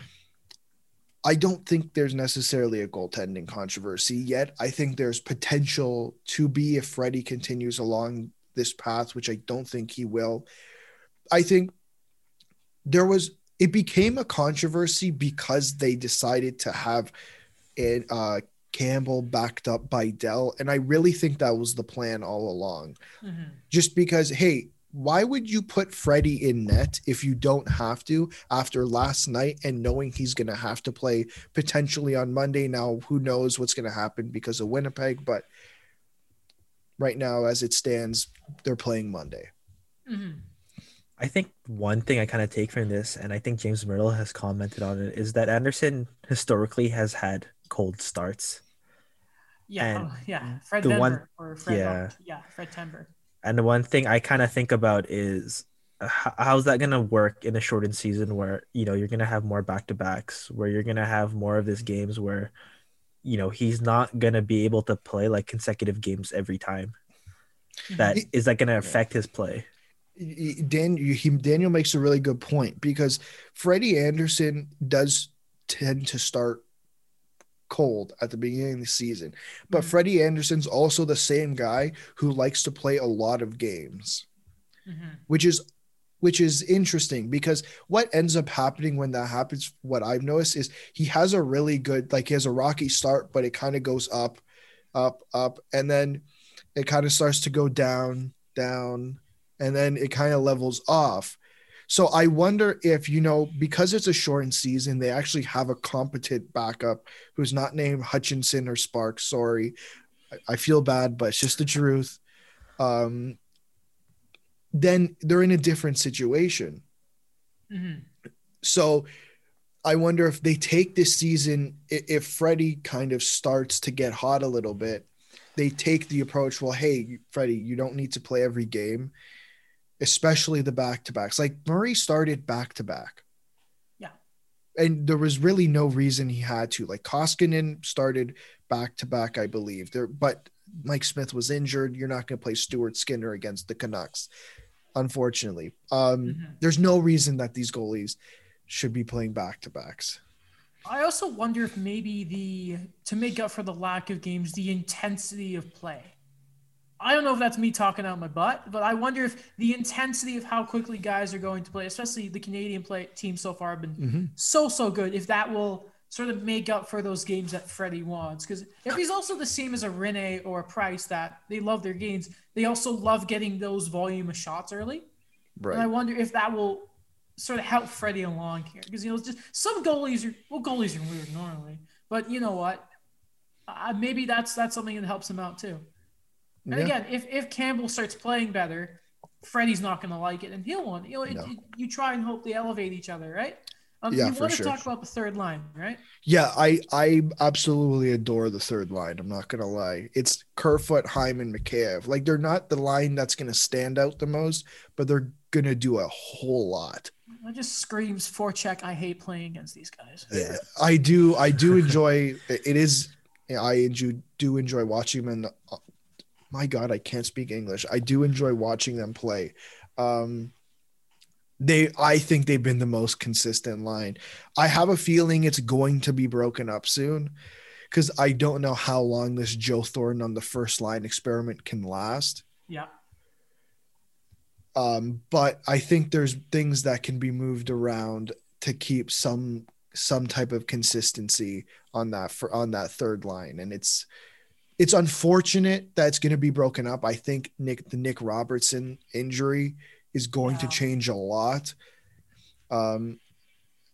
I don't think there's necessarily a goaltending controversy yet. I think there's potential to be if Freddie continues along this path, which I don't think he will. I think there was – it became a controversy because they decided to have an uh, – Campbell backed up by Dell, and I really think that was the plan all along. Mm-hmm. Just because, hey, why would you put Freddie in net if you don't have to after last night and knowing he's going to have to play potentially on Monday? Now, who knows what's going to happen because of Winnipeg, but right now, as it stands, they're playing Monday. Mm-hmm. I think one thing I kind of take from this, and I think James Myrtle has commented on it, is that Andersson historically has had cold starts. Yeah, and oh, yeah. Fred Denver one, or Fred yeah. yeah, Fred Tember. And the one thing I kind of think about is uh, how's that going to work in a shortened season where, you know, you're going to have more back-to-backs, where you're going to have more of these games where, you know, he's not going to be able to play like consecutive games every time. That is that going to affect his play? Dan, he, Daniel makes a really good point because Freddie Andersson does tend to start cold at the beginning of the season, but mm-hmm. Freddie Andersson's also the same guy who likes to play a lot of games, mm-hmm. which is which is interesting because what ends up happening when that happens, what I've noticed is he has a really good, like he has a rocky start, but it kind of goes up, up, up, and then it kind of starts to go down, down, and then it kind of levels off. So I wonder if, you know, because it's a shortened season, they actually have a competent backup who's not named Hutchinson or Sparks. Sorry, I, I feel bad, but it's just the truth. Um, then they're in a different situation. Mm-hmm. So I wonder if they take this season, if Freddie kind of starts to get hot a little bit, they take the approach, well, hey, Freddie, you don't need to play every game. Especially the back-to-backs. Like, Murray started back-to-back. Yeah. And there was really no reason he had to. Like, Koskinen started back-to-back, I believe. There, but Mike Smith was injured. You're not going to play Stuart Skinner against the Canucks, unfortunately. Um, mm-hmm. There's no reason that these goalies should be playing back-to-backs. I also wonder if maybe the – to make up for the lack of games, the intensity of play. I don't know if that's me talking out my butt, but I wonder if the intensity of how quickly guys are going to play, especially the Canadian play team so far have been mm-hmm. so, so good, if that will sort of make up for those games that Freddie wants. Because if he's also the same as a Rene or a Price, that they love their games, they also love getting those volume of shots early. Right. And I wonder if that will sort of help Freddie along here. Because, you know, it's just some goalies are, well, goalies are weird normally. But you know what? Uh, maybe that's that's something that helps him out too. And yeah. again, if, if Campbell starts playing better, Freddie's not going to like it. And he'll want you know, no. it, it, you try and hope they elevate each other, right? Um, yeah, you want to sure. talk about the third line, right? Yeah, I, I absolutely adore the third line. I'm not going to lie. It's Kerfoot, Hyman, McKayev. Like, they're not the line that's going to stand out the most, but they're going to do a whole lot. That just screams forecheck. I hate playing against these guys. Yeah, I do. I do enjoy – it is – I do enjoy watching them. In the, oh, my God, I can't speak English. I do enjoy watching them play. Um They, I think they've been the most consistent line. I have a feeling it's going to be broken up soon because I don't know how long this Joe Thornton on the first line experiment can last. Yeah. Um, but I think there's things that can be moved around to keep some some type of consistency on that for on that third line, and it's it's unfortunate that it's going to be broken up. I think Nick the Nick Robertson injury is going wow. to change a lot. Um,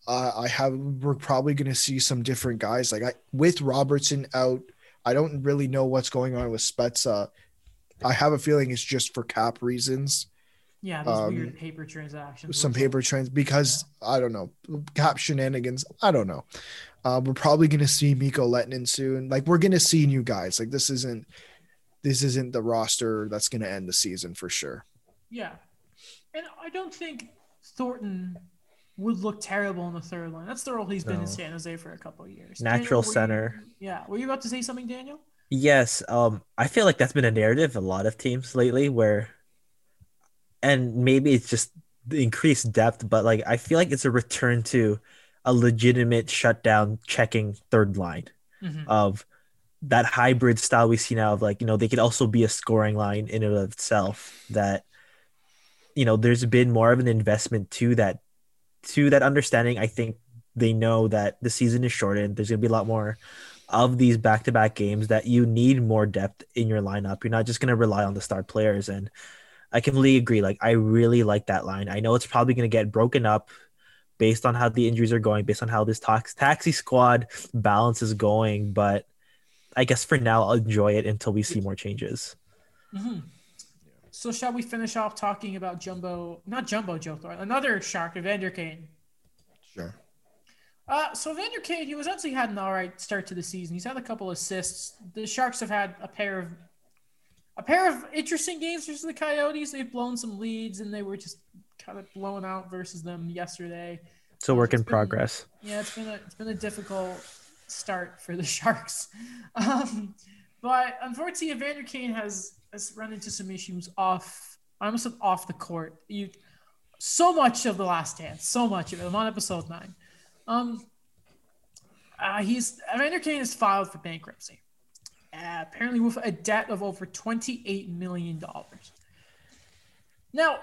uh, I have we're probably going to see some different guys. Like I, with Robertson out, I don't really know what's going on with Spezza. I have a feeling it's just for cap reasons. Yeah, those um, weird paper transactions. Some paper trans because yeah. I don't know cap shenanigans. I don't know. Uh, we're probably going to see Mikko Lehtinen soon. Like we're going to see new guys. Like this isn't this isn't the roster that's going to end the season for sure. Yeah. And I don't think Thornton would look terrible on the third line. That's the role he's no. been in San Jose for a couple of years. Natural Daniel, center. You, yeah. Were you about to say something, Daniel? Yes. Um, I feel like that's been a narrative a lot of teams lately where – and maybe it's just the increased depth, but, like, I feel like it's a return to a legitimate shutdown checking third line mm-hmm. of that hybrid style we see now of, like, you know, they could also be a scoring line in and of itself that – you know, there's been more of an investment to that, to that understanding. I think they know that the season is shortened. There's going to be a lot more of these back-to-back games that you need more depth in your lineup. You're not just going to rely on the star players. And I completely agree. Like, I really like that line. I know it's probably going to get broken up based on how the injuries are going, based on how this tax- taxi squad balance is going. But I guess for now, I'll enjoy it until we see more changes. Mm-hmm. So shall we finish off talking about Jumbo, not Jumbo Joe Thornton, another shark, Evander Kane? Sure. Uh, so Evander Kane, he was actually had an all right start to the season. He's had a couple assists. The Sharks have had a pair of a pair of interesting games versus the Coyotes. They've blown some leads, and they were just kind of blown out versus them yesterday. It's a work in progress. Yeah, it's been a, it's been a difficult start for the Sharks. Um, but unfortunately, Evander Kane has... has run into some issues off, I almost said off the court. You, so much of The Last Dance, so much of it. I'm on episode nine. Um, uh, he's Evander Kane has filed for bankruptcy, uh, apparently with a debt of over twenty-eight million dollars. Now,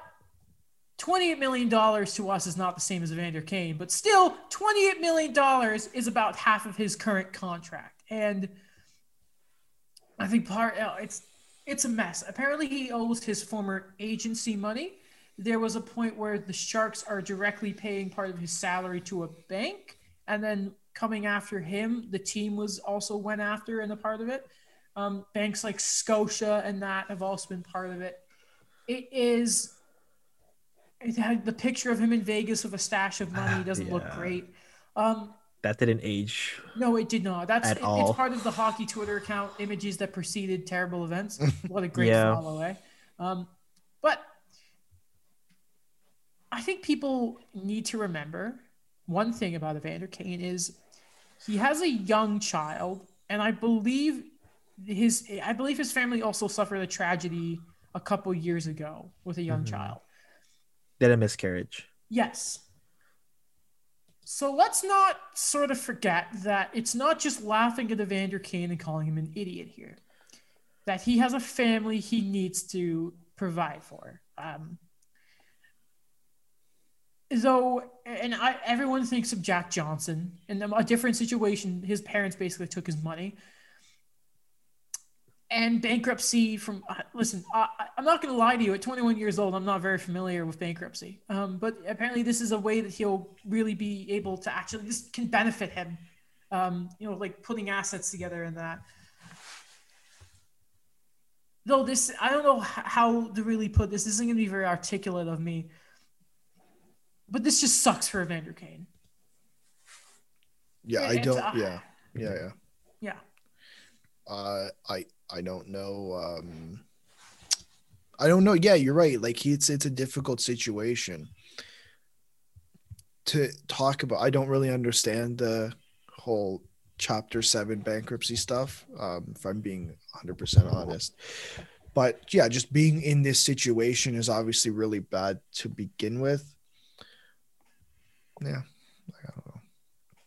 twenty-eight million dollars to us is not the same as Evander Kane, but still, twenty-eight million dollars is about half of his current contract. And I think part, uh, it's, It's a mess. Apparently, he owes his former agency money. There was a point where the Sharks are directly paying part of his salary to a bank, and then coming after him, the team was also went after and a part of it. Um, banks like Scotia and that have also been part of it. It is it had the picture of him in Vegas with a stash of money. It doesn't yeah. look great. Um, That didn't age. No, it did not. That's it, it's part of the hockey Twitter account images that preceded terrible events. What a great yeah. follow, eh? Um, but I think people need to remember one thing about Evander Kane is he has a young child, and I believe his I believe his family also suffered a tragedy a couple years ago with a young mm-hmm. child. Did a miscarriage? Yes. So let's not sort of forget that it's not just laughing at Evander Kane and calling him an idiot here, that he has a family he needs to provide for. Um, So, and I, everyone thinks of Jack Johnson in a different situation. His parents basically took his money. And bankruptcy from, uh, listen, I, I'm not going to lie to you. At twenty-one years old, I'm not very familiar with bankruptcy. Um, but apparently this is a way that he'll really be able to actually, this can benefit him, um, you know, like putting assets together and that. Though this, I don't know how to really put this. This isn't going to be very articulate of me. But this just sucks for Evander Kane. Yeah, and, I don't, uh, yeah, yeah, yeah. Yeah. Uh, I I don't know. Um, I don't know. Yeah, you're right. Like he, it's it's a difficult situation to talk about. I don't really understand the whole Chapter Seven bankruptcy stuff. Um, if I'm being one hundred percent honest, but yeah, just being in this situation is obviously really bad to begin with. Yeah, I don't know.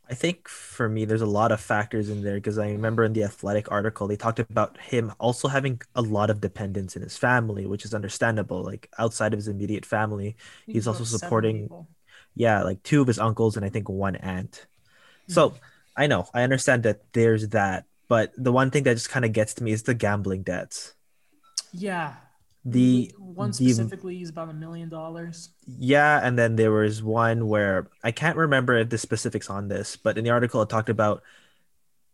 I think for me, there's a lot of factors in there because I remember in the Athletic article, they talked about him also having a lot of dependents in his family, which is understandable. Like outside of his immediate family, he's, he's also supporting, yeah, like two of his uncles and I think one aunt. Mm-hmm. So I know, I understand that there's that. But the one thing that just kind of gets to me is the gambling debts. Yeah. The one specifically is about a million dollars. Yeah, and then there was one where I can't remember if the specifics on this, but in the article it talked about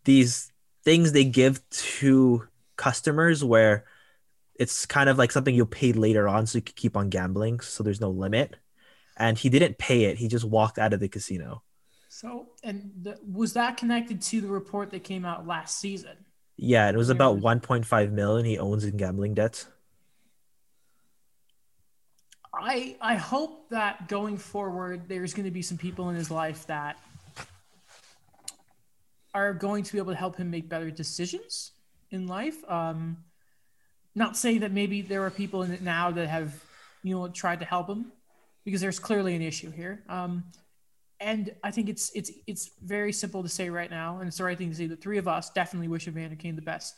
these things they give to customers where it's kind of like something you'll pay later on, so you can keep on gambling, so there's no limit. And he didn't pay it; he just walked out of the casino. So, and the, was that connected to the report that came out last season? Yeah, it was about one point five million he owns in gambling debts. I, I hope that going forward, there's going to be some people in his life that are going to be able to help him make better decisions in life. Um, not saying that maybe there are people in it now that have, you know, tried to help him because there's clearly an issue here. Um, and I think it's, it's, it's very simple to say right now. And it's the right thing to say. The three of us definitely wish Evander Kane the best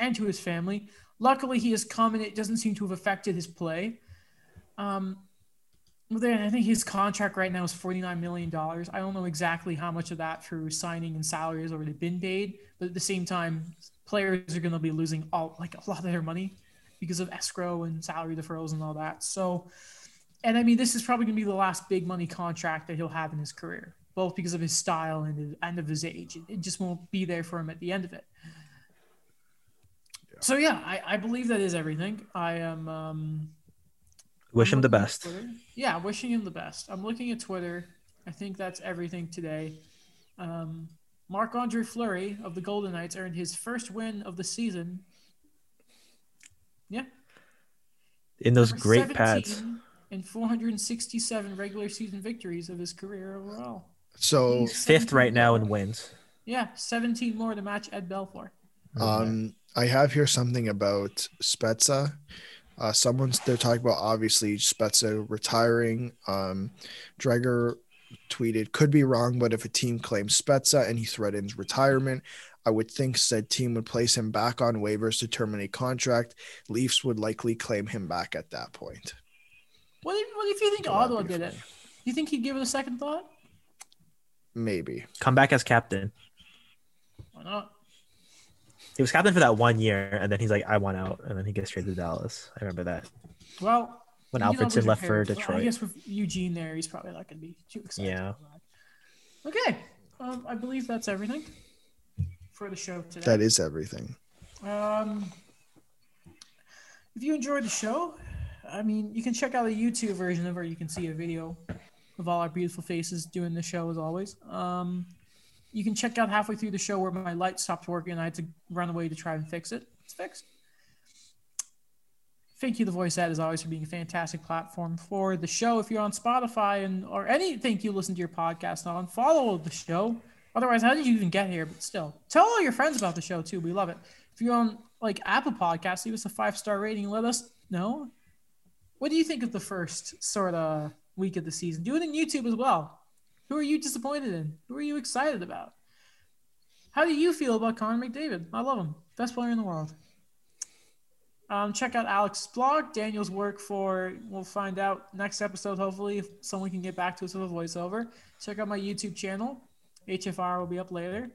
and to his family. Luckily he has come and it doesn't seem to have affected his play. Um, well, then I think his contract right now is forty-nine million dollars. I don't know exactly how much of that through signing and salary has already been paid, but at the same time, players are going to be losing all like a lot of their money because of escrow and salary deferrals and all that. So, and I mean, this is probably going to be the last big money contract that he'll have in his career, both because of his style and his, and of his age. It, it just won't be there for him at the end of it. Yeah. So yeah, I, I believe that is everything. I am, um, Wish him the best. Yeah, wishing him the best. I'm looking at Twitter. I think that's everything today. Um, Marc-Andre Fleury of the Golden Knights earned his first win of the season. Yeah. In those great pads. In four hundred sixty-seven regular season victories of his career overall. So fifth right now in wins. Yeah, seventeen more to match Ed Belfour. Um, I have here something about Spezza. Uh, someone's they're talking about obviously Spezza retiring. Um, Dreger tweeted, "Could be wrong, but if a team claims Spezza and he threatens retirement, I would think said team would place him back on waivers to terminate contract. Leafs would likely claim him back at that point." What if, what if you think Ottawa did it? You think he'd give it a second thought? Maybe come back as captain. Why not? He was captain for that one year, and then he's like, I want out, and then he gets traded to Dallas. I remember that. Well, when Alfredson left for Detroit. I guess with Eugene there, he's probably not going to be too excited. Yeah. Okay. Um, I believe that's everything for the show today. That is everything. Um, if you enjoyed the show, I mean, you can check out the YouTube version of it. You can see a video of all our beautiful faces doing the show as always. Um, You can check out halfway through the show where my light stopped working and I had to run away to try and fix it. It's fixed. Thank you, The Voice Ad, as always, for being a fantastic platform for the show. If you're on Spotify and or anything you listen to your podcast on, follow the show. Otherwise, how did you even get here? But still, tell all your friends about the show, too. We love it. If you're on, like, Apple Podcasts, leave us a five-star rating and let us know. What do you think of the first sort of week of the season? Do it on YouTube as well. Who are you disappointed in? Who are you excited about? How do you feel about Connor McDavid? I love him. Best player in the world. Um, check out Alex's blog, Daniel's work for, we'll find out next episode, hopefully, if someone can get back to us with a voiceover. Check out my YouTube channel. H F R will be up later.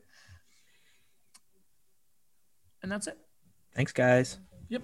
And that's it. Thanks, guys. Yep.